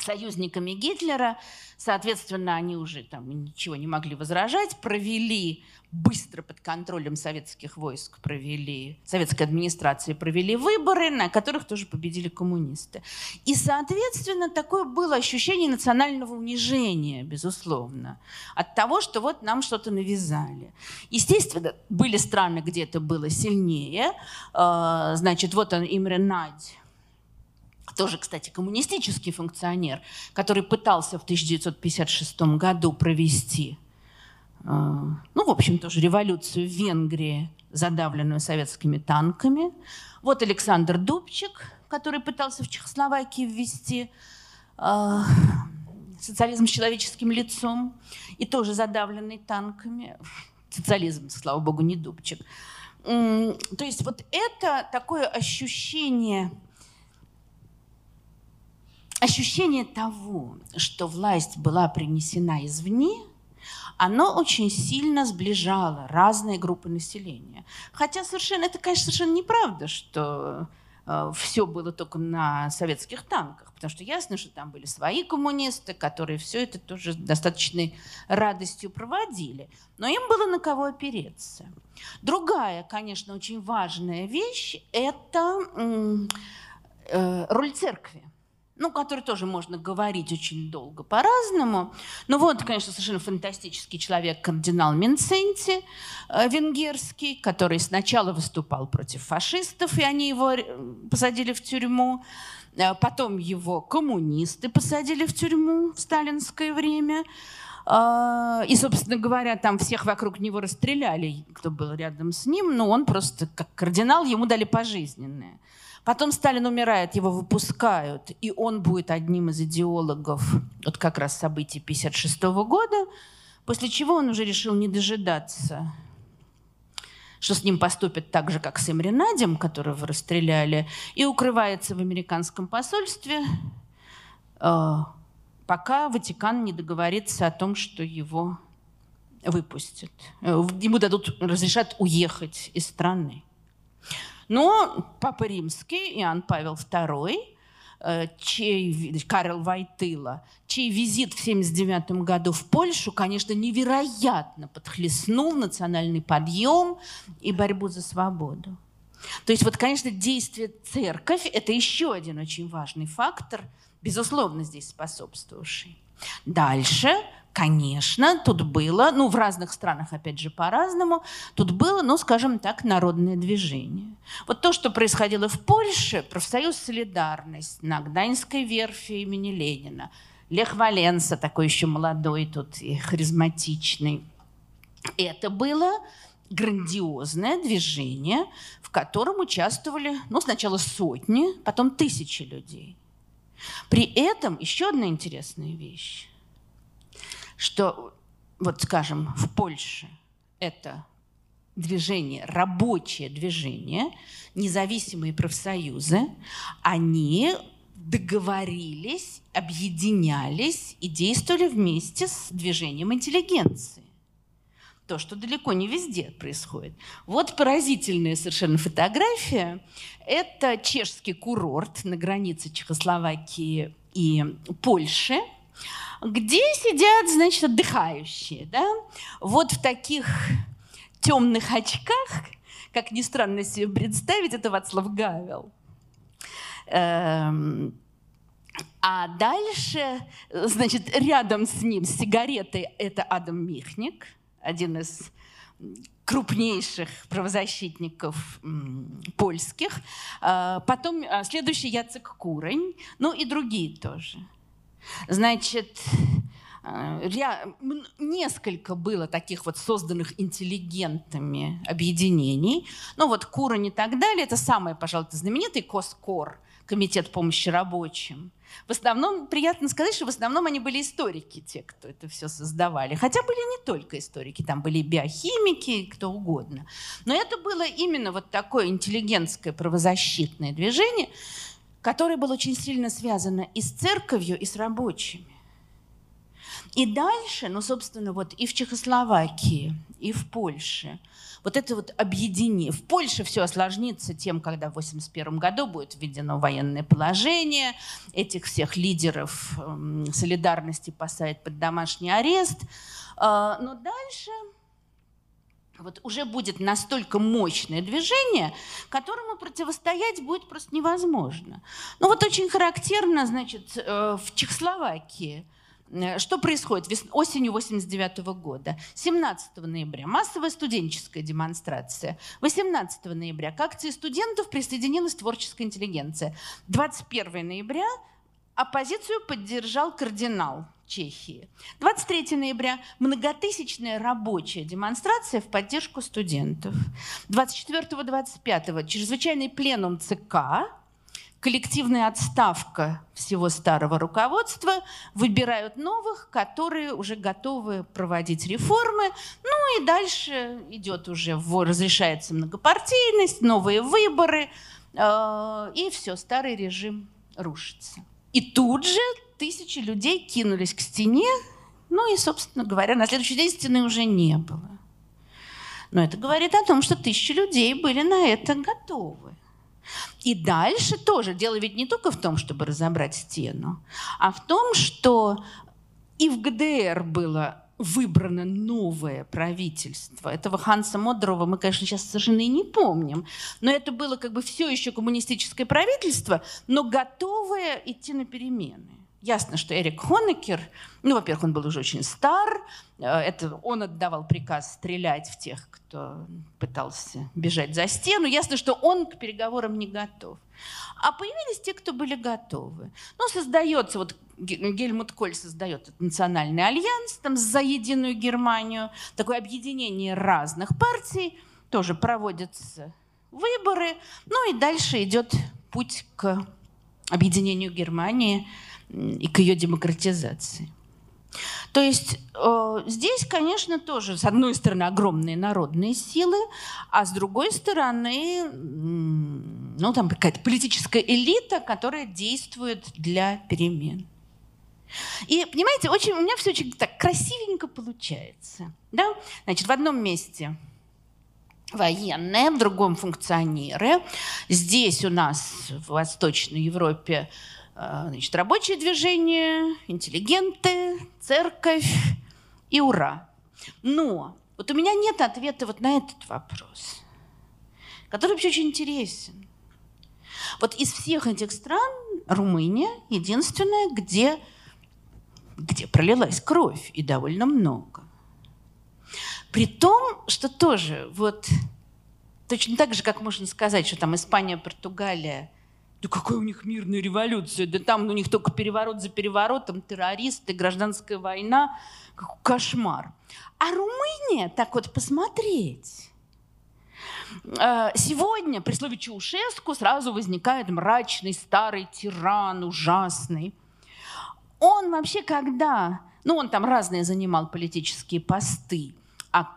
союзниками Гитлера, соответственно, они уже там ничего не могли возражать, провели быстро под контролем советских войск, провели, советской администрации провели выборы, на которых тоже победили коммунисты. И, соответственно, такое было ощущение национального унижения, безусловно, от того, что вот нам что-то навязали. Естественно, были страны, где это было сильнее, значит, вот он, Имре Надь, тоже, кстати, коммунистический функционер, который пытался в тысяча девятьсот пятьдесят шестом году провести, ну, в общем, тоже революцию в Венгрии, задавленную советскими танками. Вот Александр Дубчик, который пытался в Чехословакии ввести э, социализм с человеческим лицом, и тоже задавленный танками. Социализм, слава богу, не Дубчик. То есть вот это такое ощущение... Ощущение того, что власть была принесена извне, оно очень сильно сближало разные группы населения. Хотя совершенно, это, конечно, совершенно неправда, что э, все было только на советских танках, потому что ясно, что там были свои коммунисты, которые все это тоже с достаточной радостью проводили. Но им было на кого опереться. Другая, конечно, очень важная вещь – это э, роль церкви. Ну, который тоже можно говорить очень долго по-разному. Ну, вот, конечно, совершенно фантастический человек кардинал Минценти, венгерский, который сначала выступал против фашистов, и они его посадили в тюрьму. Потом его коммунисты посадили в тюрьму в сталинское время. И, собственно говоря, там всех вокруг него расстреляли, кто был рядом с ним. Но он просто, как кардинал, ему дали пожизненное. Потом Сталин умирает, его выпускают, и он будет одним из идеологов вот как раз событий тысяча девятьсот пятьдесят шестого года, после чего он уже решил не дожидаться, что с ним поступят так же, как с Имре Надем, которого расстреляли, и укрывается в американском посольстве, пока Ватикан не договорится о том, что его выпустят. Ему дадут, разрешат уехать из страны. Но Папа Римский, Иоанн Павел второй, чей, Карел Войтыла, чей визит в тысяча девятьсот семьдесят девятом году в Польшу, конечно, невероятно подхлестнул национальный подъем и борьбу за свободу. То есть, вот, конечно, действие церковь – это еще один очень важный фактор, безусловно, здесь способствовавший. Дальше, конечно, тут было, ну, в разных странах, опять же, по-разному, тут было, ну, скажем так, народное движение. Вот то, что происходило в Польше, профсоюз «Солидарность» на Гданьской верфи имени Ленина, Лех Валенса, такой еще молодой тут и харизматичный, это было грандиозное движение, в котором участвовали, ну, сначала сотни, потом тысячи людей. При этом еще одна интересная вещь, что, вот скажем, в Польше это движение, рабочее движение, независимые профсоюзы, они договорились, объединялись и действовали вместе с движением интеллигенции. То, что далеко не везде происходит. Вот поразительная совершенно фотография. Это чешский курорт на границе Чехословакии и Польши, где сидят, значит, отдыхающие. Да? Вот в таких темных очках, как ни странно себе представить, это Вацлав Гавел. Эм... А дальше, значит, рядом с ним с сигаретой это Адам Михник, один из крупнейших правозащитников польских. Потом следующий Яцек Курень, ну и другие тоже. Значит, Несколько было таких вот созданных интеллигентами объединений. Ну вот Курон и так далее. Это самый, пожалуй, знаменитый Коскор, комитет помощи рабочим. В основном, приятно сказать, что в основном они были историки, те, кто это все создавали. Хотя были не только историки, там были и биохимики, и кто угодно. Но это было именно вот такое интеллигентское правозащитное движение, которое было очень сильно связано и с церковью, и с рабочими. И дальше, ну, собственно, вот и в Чехословакии, и в Польше вот это вот объединение. В Польше все осложнится тем, когда в тысяча девятьсот восемьдесят первом году будет введено военное положение, этих всех лидеров солидарности посадят под домашний арест. Но дальше вот уже будет настолько мощное движение, которому противостоять будет просто невозможно. Ну вот очень характерно, значит, в Чехословакии. Что происходит осенью тысяча девятьсот восемьдесят девятого года? семнадцатого ноября массовая студенческая демонстрация. восемнадцатого ноября к акции студентов присоединилась творческая интеллигенция. двадцать первого ноября оппозицию поддержал кардинал Чехии. двадцать третьего ноября многотысячная рабочая демонстрация в поддержку студентов. двадцать четвёртого — двадцать пятого чрезвычайный пленум ЦК. Коллективная отставка всего старого руководства, выбирают новых, которые уже готовы проводить реформы. Ну и дальше идет уже, разрешается многопартийность, новые выборы, э- и все, старый режим рушится. И тут же тысячи людей кинулись к стене, ну и, собственно говоря, на следующий день стены уже не было. Но это говорит о том, что тысячи людей были на это готовы. И дальше тоже. Дело ведь не только в том, чтобы разобрать стену, а в том, что и в ГДР было выбрано новое правительство. Этого Ханса Модерова мы, конечно, сейчас совершенно и не помним. Но это было как бы все еще коммунистическое правительство, но готовое идти на перемены. Ясно, что Эрик Хонекер, ну, во-первых, он был уже очень стар, это он отдавал приказ стрелять в тех, кто пытался бежать за стену. Ясно, что он к переговорам не готов. А появились те, кто были готовы. Ну, создается, вот Гельмут Коль создает национальный альянс там, за единую Германию, такое объединение разных партий, тоже проводятся выборы, ну и дальше идет путь к объединению Германии и к ее демократизации. То есть э, здесь, конечно, тоже, с одной стороны, огромные народные силы, а с другой стороны, э, ну, там какая-то политическая элита, которая действует для перемен. И, понимаете, очень, у меня все очень так красивенько получается. Да? Значит, в одном месте военные, в другом функционеры. Здесь у нас в Восточной Европе, значит, рабочее движение, интеллигенты, церковь и ура. Но вот у меня нет ответа вот на этот вопрос, который вообще очень интересен. Вот из всех этих стран Румыния единственная, где, где пролилась кровь, и довольно много. При том, что тоже вот точно так же, как можно сказать, что там Испания, Португалия, да какая у них мирная революция, да там у них только переворот за переворотом, террористы, гражданская война, кошмар. А Румыния, так вот посмотреть, сегодня при слове Чаушеску сразу возникает мрачный старый тиран, ужасный. Он вообще когда, ну он там разные занимал политические посты, а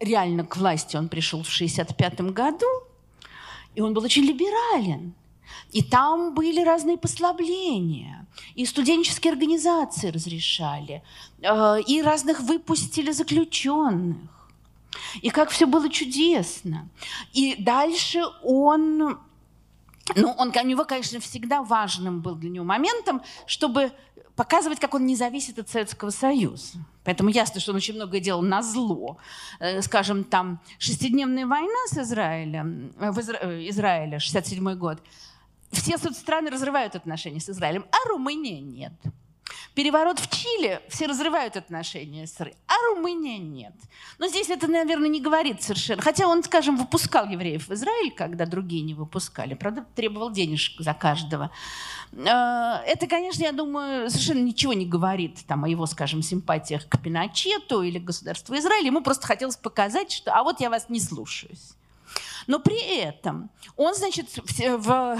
реально к власти он пришел в шестьдесят пятом году, и он был очень либерален. И там были разные послабления, и студенческие организации разрешали, и разных выпустили заключенных. И как все было чудесно. И дальше он, ну, он, у него, конечно, всегда важным был для него моментом, чтобы показывать, как он не зависит от Советского Союза. Поэтому ясно, что он очень многое делал назло. Скажем, там шестидневная война с Израилем, в Изра... Израиле, шестьдесят седьмой год. Все страны разрывают отношения с Израилем, а Румыния нет. Переворот в Чили, все разрывают отношения с Р, а Румыния нет. Но здесь это, наверное, не говорит совершенно. Хотя он, скажем, выпускал евреев в Израиль, когда другие не выпускали. Правда, требовал денежек за каждого. Это, конечно, я думаю, совершенно ничего не говорит там, о его, скажем, симпатиях к Пиночету или государству Израиля. Ему просто хотелось показать, что «а вот я вас не слушаюсь». Но при этом он, значит, в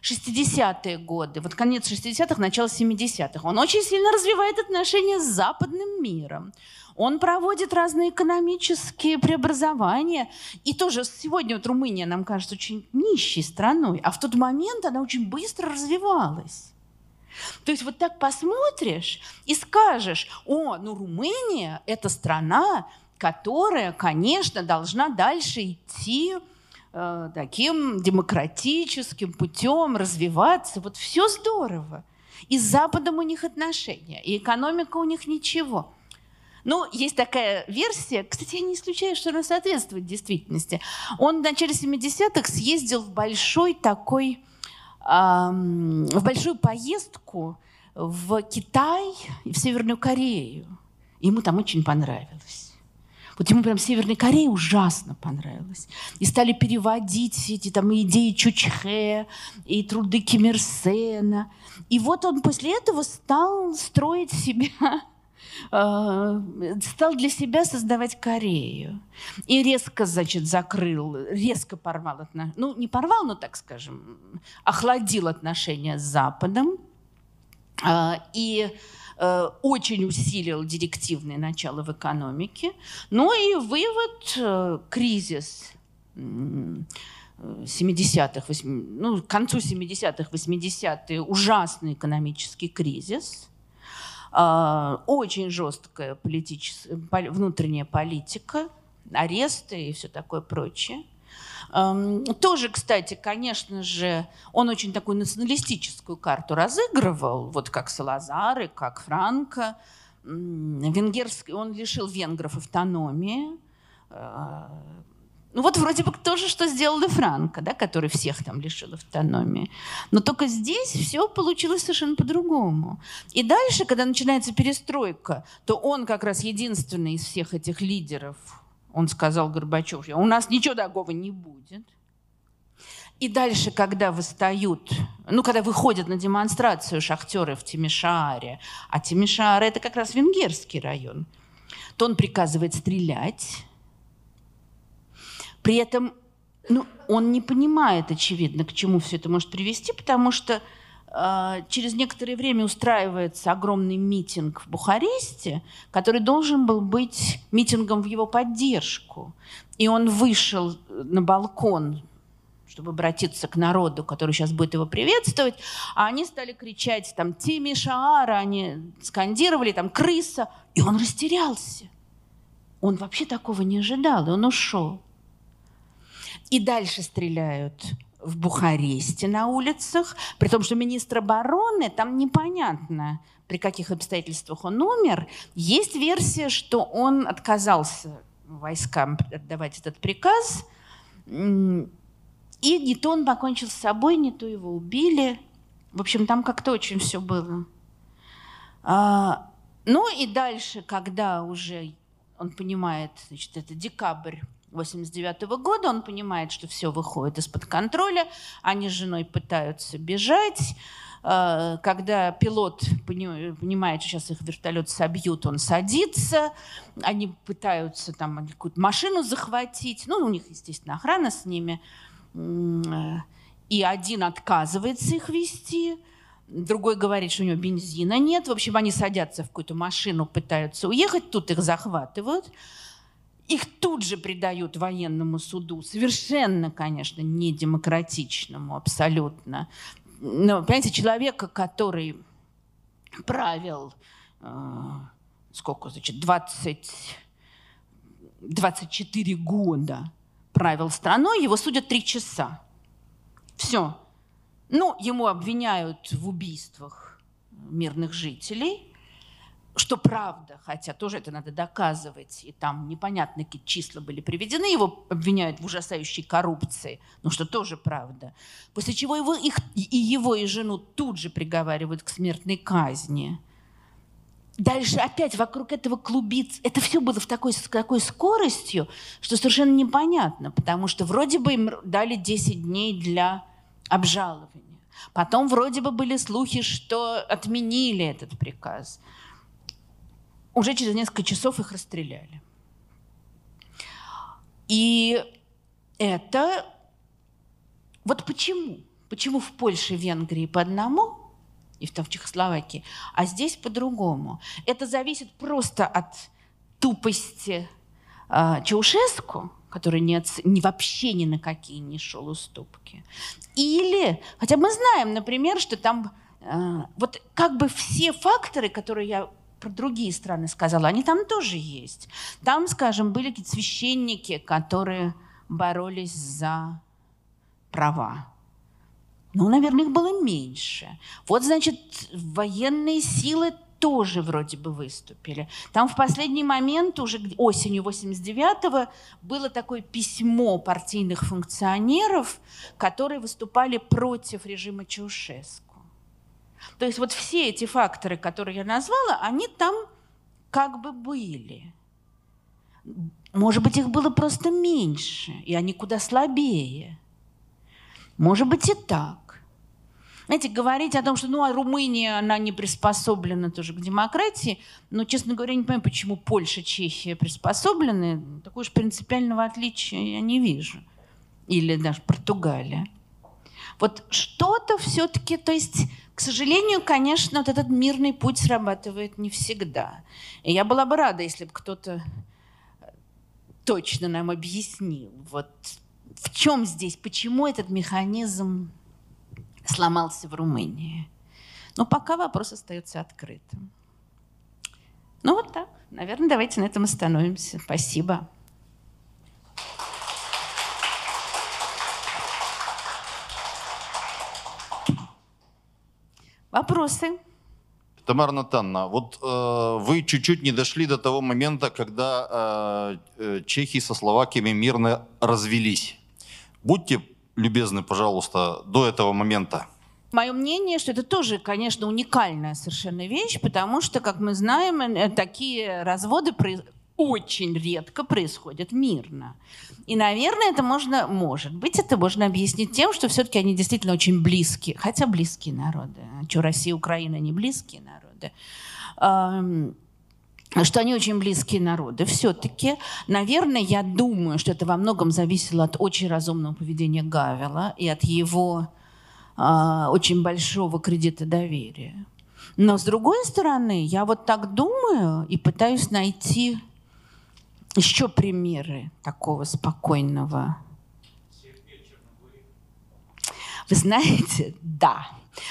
шестидесятые годы, вот конец шестидесятых, начало семидесятых, он очень сильно развивает отношения с западным миром. Он проводит разные экономические преобразования. И тоже сегодня вот Румыния нам кажется очень нищей страной, а в тот момент она очень быстро развивалась. То есть вот так посмотришь и скажешь: о, ну Румыния – это страна, которая, конечно, должна дальше идти э, таким демократическим путем, развиваться. Вот все здорово. И с Западом у них отношения, и экономика у них ничего. Ну, есть такая версия, кстати, я не исключаю, что она соответствует действительности. Он в начале семидесятых съездил в большой такой, эм, в большую поездку в Китай и в Северную Корею. Ему там очень понравилось. Вот ему прям Северной Корее ужасно понравилось. И стали переводить эти там идеи Чучхе и труды Ким Ир Сена. И вот он после этого стал строить себя... стал для себя создавать Корею. И резко, значит, закрыл, резко порвал отношения. Ну, не порвал, но, так скажем, охладил отношения с Западом. И очень усилил директивные начала в экономике. Ну и вывод, кризис семидесятых, ну, к концу семидесятых, восьмидесятых, ужасный экономический кризис. Очень жесткая политичес... внутренняя политика, аресты и все такое прочее. Тоже, кстати, конечно же, он очень такую националистическую карту разыгрывал, вот как Салазар и как Франко. Венгерский, он лишил венгров автономии. Ну вот вроде бы тоже, что сделал и Франко, да, который всех там лишил автономии. Но только здесь все получилось совершенно по-другому. И дальше, когда начинается перестройка, то он как раз единственный из всех этих лидеров, он сказал Горбачеву: у нас ничего такого не будет. И дальше, когда восстают, ну, когда выходят на демонстрацию шахтеры в Тимишоаре, а Тимишоара – это как раз венгерский район, то он приказывает стрелять. При этом, ну, он не понимает, очевидно, к чему все это может привести, потому что э, через некоторое время устраивается огромный митинг в Бухаресте, который должен был быть митингом в его поддержку. И он вышел на балкон, чтобы обратиться к народу, который сейчас будет его приветствовать, а они стали кричать там «Тимишоара», они скандировали там «крыса», и он растерялся. Он вообще такого не ожидал, и он ушел. И дальше стреляют в Бухаресте на улицах, при том, что министр обороны, там непонятно, при каких обстоятельствах он умер. Есть версия, что он отказался войскам отдавать этот приказ, и не то он покончил с собой, не то его убили. В общем, там как-то очень все было. Ну и дальше, когда уже он понимает, значит, это декабрь восемьдесят девятого года, он понимает, что все выходит из-под контроля, они с женой пытаются бежать. Когда пилот понимает, что сейчас их вертолет собьют, он садится, они пытаются там какую-то машину захватить, ну, у них, естественно, охрана с ними, и один отказывается их вести, другой говорит, что у него бензина нет, в общем, они садятся в какую-то машину, пытаются уехать, тут их захватывают. Их тут же предают военному суду, совершенно, конечно, не демократичному, абсолютно. Но, понимаете, человека, который правил, э, сколько, значит, двадцать, двадцать четыре года правил страной, его судят три часа. Все. Ну, ему обвиняют в убийствах мирных жителей. что правда, хотя тоже это надо доказывать, и там непонятно, какие числа были приведены, его обвиняют в ужасающей коррупции, но что тоже правда. После чего его, их, и его, и жену тут же приговаривают к смертной казни. Дальше опять вокруг этого клубиц. Это все было в такой, с такой скоростью, что совершенно непонятно, потому что вроде бы им дали десять дней для обжалования. Потом вроде бы были слухи, что отменили этот приказ. Уже через несколько часов их расстреляли. И это... Вот почему? Почему в Польше, Венгрии по одному, и в Чехословакии, а здесь по-другому? Это зависит просто от тупости э, Чаушеску, который не от, не, вообще ни на какие не шел уступки. Или, хотя мы знаем, например, что там... Э, вот как бы все факторы, которые я... про другие страны сказала, они там тоже есть. Там, скажем, были какие-то священники, которые боролись за права. Ну, наверное, их было меньше. Вот, значит, военные силы тоже вроде бы выступили. Там в последний момент, уже осенью восемьдесят девятого, было такое письмо партийных функционеров, которые выступали против режима Чаушеску. То есть вот все эти факторы, которые я назвала, они там как бы были. Может быть, их было просто меньше, и они куда слабее. Может быть, и так. Знаете, говорить о том, что ну, а Румыния, она не приспособлена тоже к демократии, но, честно говоря, я не понимаю, почему Польша, Чехия приспособлены. Такого уж принципиального отличия я не вижу. Или даже Португалия. Вот что-то все-таки, то есть... К сожалению, конечно, вот этот мирный путь срабатывает не всегда. И я была бы рада, если бы кто-то точно нам объяснил, вот в чем здесь, почему этот механизм сломался в Румынии. Но пока вопрос остается открытым. Ну вот так. Наверное, давайте на этом остановимся. Спасибо. Вопросы? Тамара Натановна, вот э, вы чуть-чуть не дошли до того момента, когда э, чехи со словаками мирно развелись. Будьте любезны, пожалуйста, до этого момента. Мое мнение, что это тоже, конечно, уникальная совершенно вещь, потому что, как мы знаем, такие разводы происходят. Очень редко происходит мирно. И, наверное, это можно, может быть, это можно объяснить тем, что все-таки они действительно очень близкие, хотя близкие народы. Что Россия, Украина не близкие народы. Что они очень близкие народы. Все-таки, наверное, я думаю, что это во многом зависело от очень разумного поведения Гавела и от его э, очень большого кредита доверия. Но, с другой стороны, я вот так думаю и пытаюсь найти... Еще примеры такого спокойного. Сербия, Черногория. Вы знаете, да.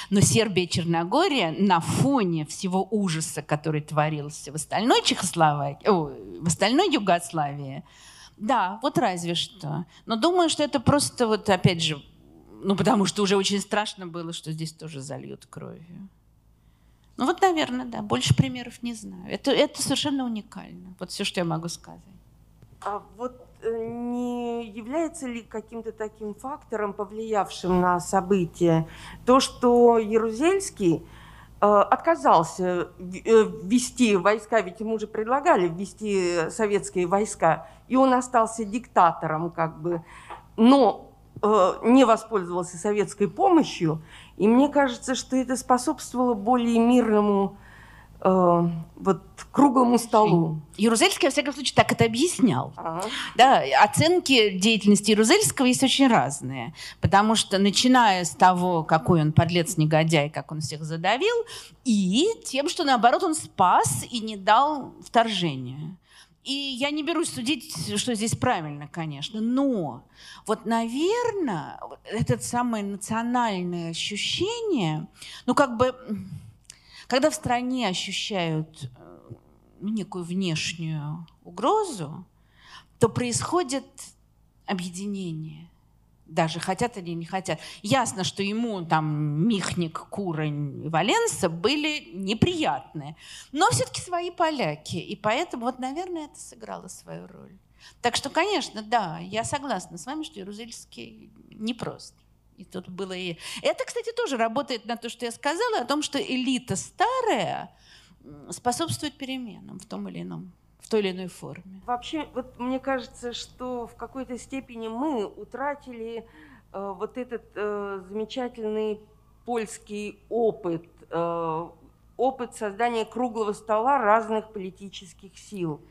Но Сербия и Черногория на фоне всего ужаса, который творился в остальной Чехословакии, о, в остальной Югославии, да, вот разве что. Но думаю, что это просто вот опять же, ну потому что уже очень страшно было, что здесь тоже зальют кровью. Ну вот, наверное, да. Больше примеров не знаю. Это, это совершенно уникально. Вот все, что я могу сказать. А вот не является ли каким-то таким фактором, повлиявшим на события, то, что Ярузельский э, отказался ввести войска, ведь ему же предлагали ввести советские войска, и он остался диктатором, как бы, но э, не воспользовался советской помощью. И мне кажется, что это способствовало более мирному э, вот, круглому столу. Ярузельский, во всяком случае, так это объяснял. Ага. Да, оценки деятельности Ярузельского есть очень разные. Потому что, начиная с того, какой он подлец-негодяй, как он всех задавил, и тем, что, наоборот, он спас и не дал вторжения. И я не берусь судить, что здесь правильно, конечно, но вот, наверное, это самое национальное ощущение, ну как бы, когда в стране ощущают некую внешнюю угрозу, то происходит объединение. даже хотят или не хотят. Ясно, что ему там Михник, Курань и Валенса были неприятны, но все-таки свои поляки, и поэтому, вот, наверное, это сыграло свою роль. Так что, конечно, да, я согласна с вами, что Ярузельский непрост. И тут было и... Это, кстати, тоже работает на то, что я сказала, о том, что элита старая способствует переменам в том или ином, в той или иной форме. Вообще, вот мне кажется, что в какой-то степени мы утратили э, вот этот э, замечательный польский опыт, э, опыт создания круглого стола разных политических сил,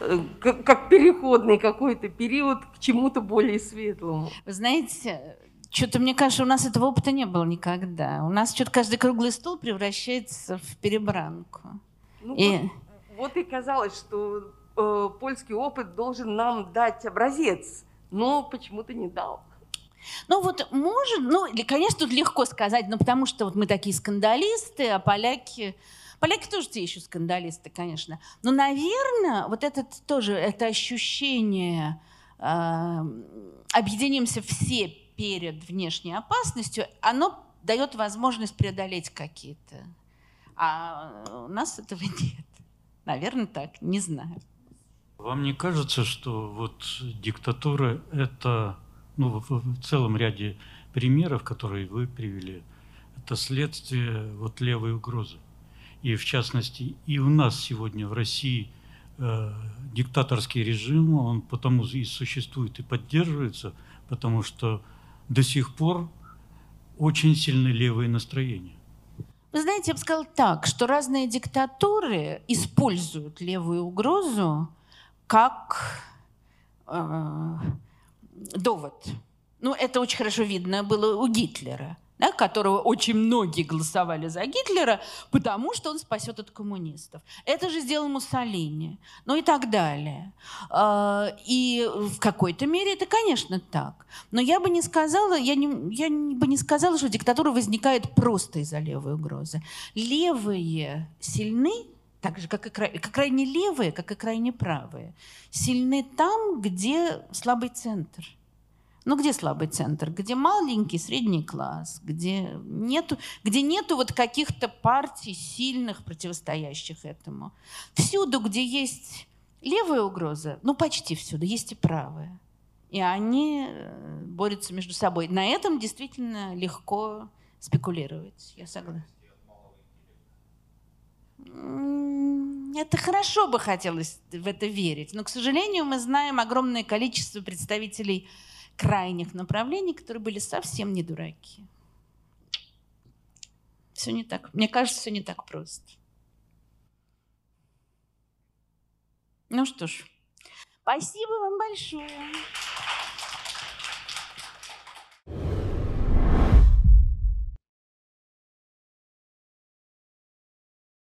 э, как, как переходный какой-то период к чему-то более светлому. Вы знаете, что-то, мне кажется, у нас этого опыта не было никогда. У нас что-то каждый круглый стол превращается в перебранку. Ну, и... Вот... Вот и казалось, что э, польский опыт должен нам дать образец, но почему-то не дал. Ну вот может, ну или, конечно, тут легко сказать, но потому что вот мы такие скандалисты, а поляки... Поляки тоже те еще скандалисты, конечно. Но, наверное, вот это тоже, это ощущение э, «объединимся все перед внешней опасностью», оно дает возможность преодолеть какие-то. А у нас этого нет. Наверное, так. Не знаю. Вам не кажется, что вот диктатура – это, ну, в целом ряде примеров, которые вы привели, это следствие вот левой угрозы? И, в частности, и у нас сегодня в России э, диктаторский режим, он потому и существует, и поддерживается, потому что до сих пор очень сильны левые настроения. Вы знаете, я бы сказала так, что разные диктатуры используют левую угрозу как э, довод. Ну, это очень хорошо видно было у Гитлера, да, которого очень многие голосовали за Гитлера, потому что он спасет от коммунистов. Это же сделал Муссолини, ну и так далее. Э, и в какой-то мере это, конечно, так. Но я бы не сказала, я не, я бы не сказала, что диктатура возникает просто из-за левой угрозы. Левые сильны, так же, как и, край, как крайне левые, как и крайне правые, сильны там, где слабый центр. Ну, где слабый центр? Где маленький средний класс, где нету, где нету вот каких-то партий сильных, противостоящих этому. Всюду, где есть левая угроза, ну, почти всюду, есть и правая. И они борются между собой. На этом действительно легко спекулировать. Я согласна. Это хорошо бы хотелось в это верить. Но, к сожалению, мы знаем огромное количество представителей крайних направлений, которые были совсем не дураки. Все не так. Мне кажется, все не так просто. Ну что ж, спасибо вам большое.